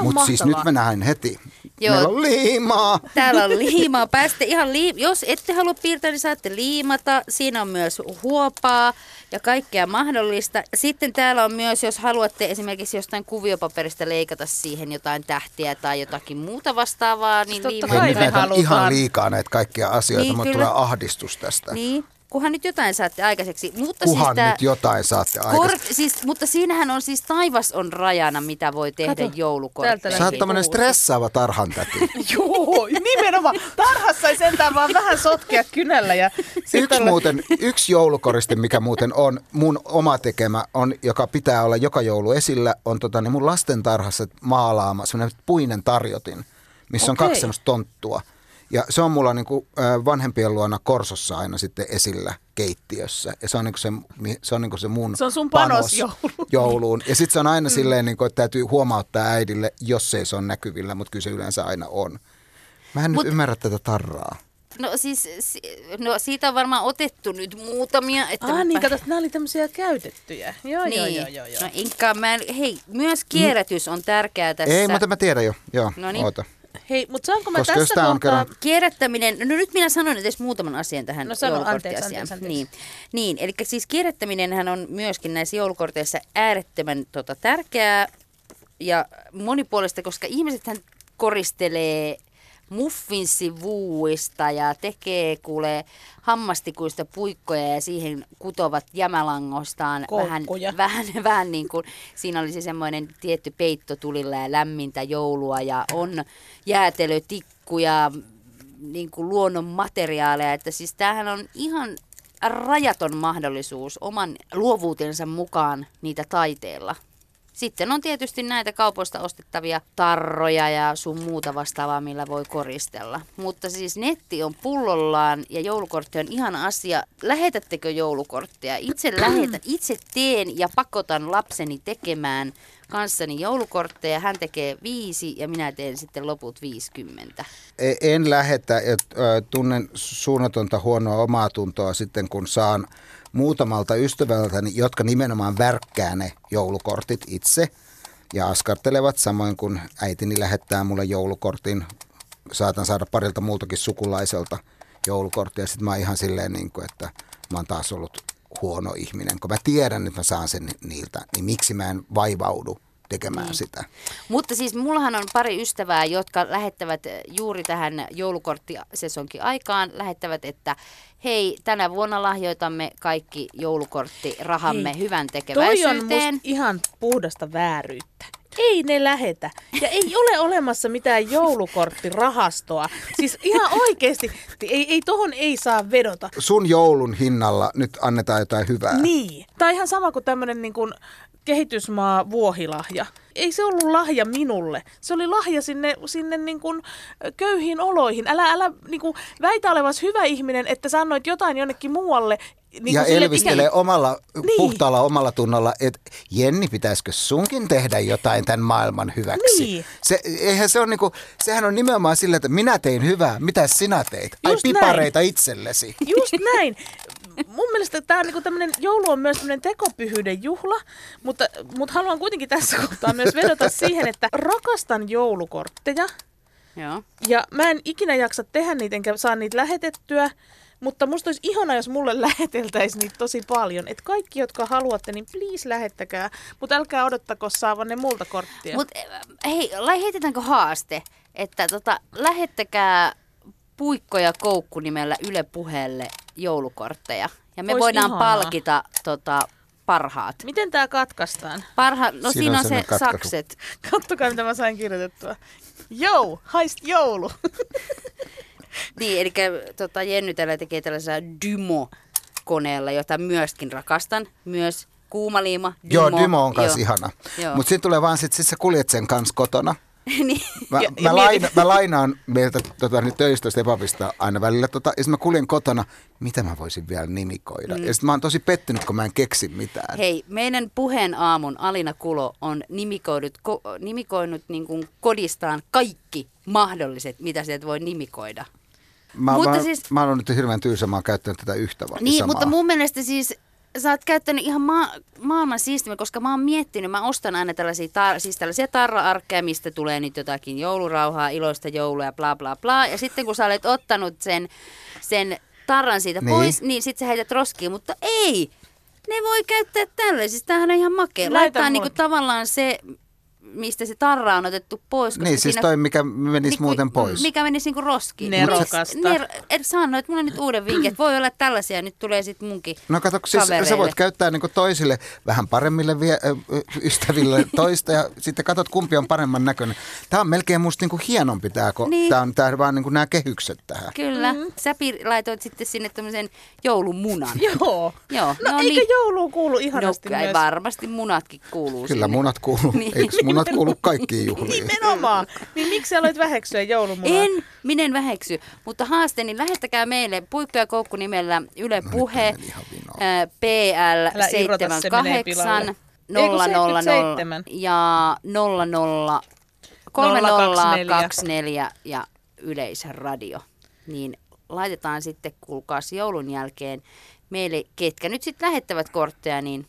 Mutta siis nyt mä näen heti. Joo. Meillä on liimaa. Täällä on liimaa. Pääste ihan jos ette halua piirtää, niin saatte liimata. Siinä on myös huopaa ja kaikkea mahdollista. Sitten täällä on myös, jos haluatte esimerkiksi jostain kuviopaperista leikata siihen jotain tähtiä tai jotakin muuta vastaavaa, niin liimaa. Hei, me halutaan ihan liikaa näitä kaikkia asioita, niin, mutta tulee ahdistus tästä. Niin. Kunhan nyt jotain saatte aikaiseksi. Mutta mutta siinähän on siis taivas on rajana, mitä voi tehdä joulukortteja. Sä oot tämmönen stressaava tarhantäti. Joo, nimenomaan. Tarhassa sai sentään vaan vähän sotkea kynällä. Ja yksi joulukoriste, mikä muuten on mun oma tekemä, on, joka pitää olla joka joulu esillä, on mun lasten tarhassa maalaama semmoinen puinen tarjotin, missä on kaksi semmoista tonttua. Ja se on mulla vanhempien luona Korsossa aina sitten esillä keittiössä. Ja se on se mun panos. Se on sun panos jouluun. Ja sitten se on aina silleen, että täytyy huomauttaa äidille, jos ei se ole näkyvillä, mutta kyllä se yleensä aina on. Mä en nyt ymmärrä tätä tarraa. No siis, siitä on varmaan otettu nyt muutamia. Että katsotaan, nämä oli tämmöisiä käytettyjä. Joo. No myös kierrätys on tärkeää tässä. Ei, mutta mä tiedän jo. Joo, oota. Hei, mutta saanko mä tässä kohtaa kierrättäminen, no nyt minä sanon edes muutaman asian tähän joulukorttiasiaan. Niin, eli siis kierrättäminenhän on myöskin näissä joulukorteissa äärettömän tärkeää ja monipuolista, koska ihmisethän koristelee muffinsivuista ja tekee kuulee hammastikuista puikkoja ja siihen kutovat jämälangostaan vähän niin kuin siinä oli se semmoinen tietty peitto tulilla ja lämmintä joulua ja on jäätelötikkuja niin kuin luonnon materiaaleja, että siis tämähän on ihan rajaton mahdollisuus oman luovuutensa mukaan niitä taiteella. Sitten on tietysti näitä kaupoista ostettavia tarroja ja sun muuta vastaavaa, millä voi koristella. Mutta siis netti on pullollaan ja joulukortti on ihan asia. Lähetättekö joulukortteja? Itse teen ja pakotan lapseni tekemään kanssani joulukortteja. Hän tekee 5 ja minä teen sitten loput 50. En lähetä. Tunnen suunnatonta huonoa omaa tuntoa sitten, kun saan muutamalta ystävältäni, jotka nimenomaan värkkää ne joulukortit itse ja askartelevat, samoin kun äitini lähettää mulle joulukortin. Saatan saada parilta muultakin sukulaiselta joulukorttia. Sitten mä oon ihan silleen, että mä oon taas ollut huono ihminen. Kun mä tiedän, että mä saan sen niiltä, niin miksi mä en vaivaudu tekemään sitä. Mutta siis mullahan on pari ystävää, jotka lähettävät juuri tähän joulukorttisesonkin aikaan, että hei, tänä vuonna lahjoitamme kaikki joulukorttirahamme hyvän tekeväisyyteen. Toi on musta ihan puhdasta vääryyttä. Ei ne lähetä. Ja ei ole olemassa mitään joulukorttirahastoa. Siis ihan oikeasti, ei tohon ei saa vedota. Sun joulun hinnalla nyt annetaan jotain hyvää. Niin. Tämä on ihan sama kuin tämmöinen kehitysmaa vuohilahja. Ei se ollut lahja minulle. Se oli lahja sinne köyhiin oloihin. Älä väitä olevas hyvä ihminen, että sä annoit jotain jonnekin muualle. Ja elvistelee omalla puhtaalla omalla tunnolla, että Jenni, pitäisikö sunkin tehdä jotain tämän maailman hyväksi? Niin. Sehän on nimenomaan sillä, että minä tein hyvää, mitä sinä teit? Ai pipareita itsellesi. Just näin. Mun mielestä tää on joulu on myös tämmöinen tekopyhyyden juhla, mutta haluan kuitenkin tässä kohtaa myös vedota siihen, että rakastan joulukortteja. Joo. Ja mä en ikinä jaksa tehdä niitä, enkä saa niitä lähetettyä. Mutta musta olisi ihanaa, jos mulle läheteltäisiin niitä tosi paljon. Että kaikki, jotka haluatte, niin please lähettäkää. Mutta älkää odottako saavanne multa korttia. Mutta hei, heitetäänkö haaste? Että lähettäkää Puikko ja Koukku nimellä Yle Puheelle joulukortteja. Ja me voidaan palkita parhaat. Miten tää katkaistaan? No siinä on se sakset. Kattokaa mitä mä sain kirjoitettua. Jou, haist joulu. Niin, eli Jenny täällä tekee tällaisella Dymo-koneella, jota myöskin rakastan. Myös kuumaliima, Dymo. Joo, Dymo on kans ihana. Mutta sitten tulee vaan, sit sä kuljet sen kanssa kotona. Niin. Mä lainaan meiltä töistä ja papista aina välillä, ja sitten mä kuljen kotona, mitä mä voisin vielä nimikoida. Ja sitten mä oon tosi pettynyt, kun mä en keksi mitään. Hei, meidän puheen aamun Alina Kulo on nimikoinut niin kuin kodistaan kaikki mahdolliset, mitä sieltä voi nimikoida. Mä oon nyt hirveän tyysä, mä oon käyttänyt tätä yhtä vaan. Niin, samaa. Mutta mun mielestä siis... Sä oot käyttänyt ihan maailman siistimmin, koska mä oon miettinyt, mä ostan aina tällaisia tarra-arkkeja, mistä tulee nyt jotakin joulurauhaa, iloista joulua ja bla bla bla. Ja sitten kun sä olet ottanut sen tarran siitä pois, niin sit sä heität roskiin, mutta ei! Ne voi käyttää tällaisista, siis tämähän on ihan makea. Laittaa niinku tavallaan se, mistä se tarra on otettu pois. Niin, siis toi, mikä menisi muuten pois. Mikä menisi niinku roskiin. Nerokasta. Et sano, että mulla on nyt uuden vinkin, että voi olla tällaisia, nyt tulee sit munkin kavereille. No kato, siis sä voit käyttää niinku toisille vähän paremmille ystäville toista, ja sitten katsot, kumpi on paremman näköinen. Tää on melkein musta niinku hienompi tää, kun tää on vaan niinku nää kehykset tähän. Kyllä. Sä laitoit sitten sinne tämmöisen joulumunan. Joo. No eikä jouluun kuulu ihanasti myös. Varmasti munatkin kuuluu. Kyllä munat kuuluu. Munat kuuluu kaikkiin juhliin. Nimenomaan. Niin miksi aloit väheksyä joulumunaa? Minä en väheksy. Mutta haasteeni, lähettäkää meille Puikko ja Koukku nimellä Yle Puhe PL 78 000 ja 003024 ja Yleisradio. Niin laitetaan sitten, kuulkaas, joulun jälkeen meille, ketkä nyt sitten lähettävät kortteja, niin...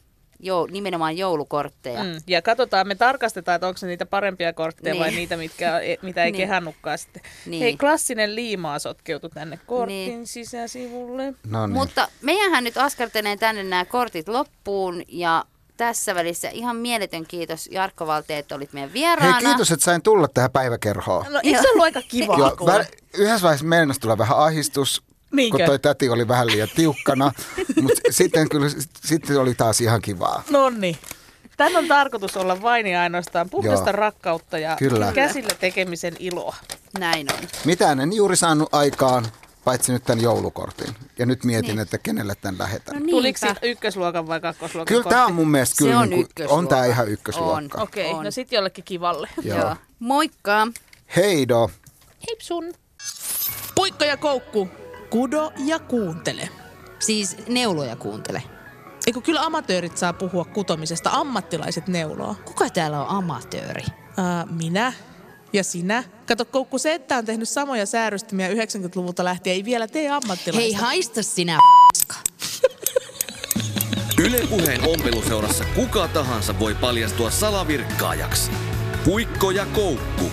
nimenomaan joulukortteja. Ja katsotaan, me tarkastetaan, että onko se niitä parempia kortteja vai niitä, mitä ei kehannutkaan sitten. Hei, klassinen liimaa sotkeutui tänne kortin sisäsivulle. Noniin. Mutta meidänhän nyt askartelee tänne nämä kortit loppuun, ja tässä välissä ihan mieletön kiitos Jarkko Valtee, että olit meidän vieraana. Hei, kiitos, että sain tulla tähän päiväkerhoon. No, eikö se ollut aika kivaa? Yhdessä vaiheessa meinasi tulla vähän ahdistus. Niinkö? Kun toi täti oli vähän liian tiukkana, mutta sitten oli taas ihan kivaa. Nonni. Tän on tarkoitus olla vain ja ainoastaan puhdasta rakkautta ja käsillä tekemisen iloa. Näin on. Mitään en juuri saanut aikaan, paitsi nyt tämän joulukortin. Ja nyt mietin, että kenelle tämän lähetän. No, tuliko siitä ykkösluokan vai kakkosluokan kortti? Kyllä tämä on mun mielestä, kyllä, on, niin kuin, on tämä ihan ykkösluokka. On, okei. Okay. No sit jollekin kivalle. Joo. Moikka. Heido. Heip sun. Puikko ja Koukku. Kudo ja kuuntele. Siis neuloja kuuntele. Eiku, kyllä amatöörit saa puhua kutomisesta, ammattilaiset neuloa. Kuka täällä on amatööri? Minä ja sinä. Kato Koukku, se, että on tehnyt samoja säärystimiä 90-luvulta lähtien, ei vielä tee ammattilaista. Hei, haista sinä p***ska. Yle Puheen ompeluseurassa kuka tahansa voi paljastua salavirkkaajaksi. Puikko ja Koukku.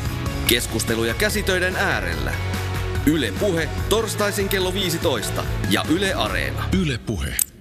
Keskusteluja käsitöiden äärellä. Yle Puhe torstaisin kello 15 ja Yle Areena. Yle Puhe.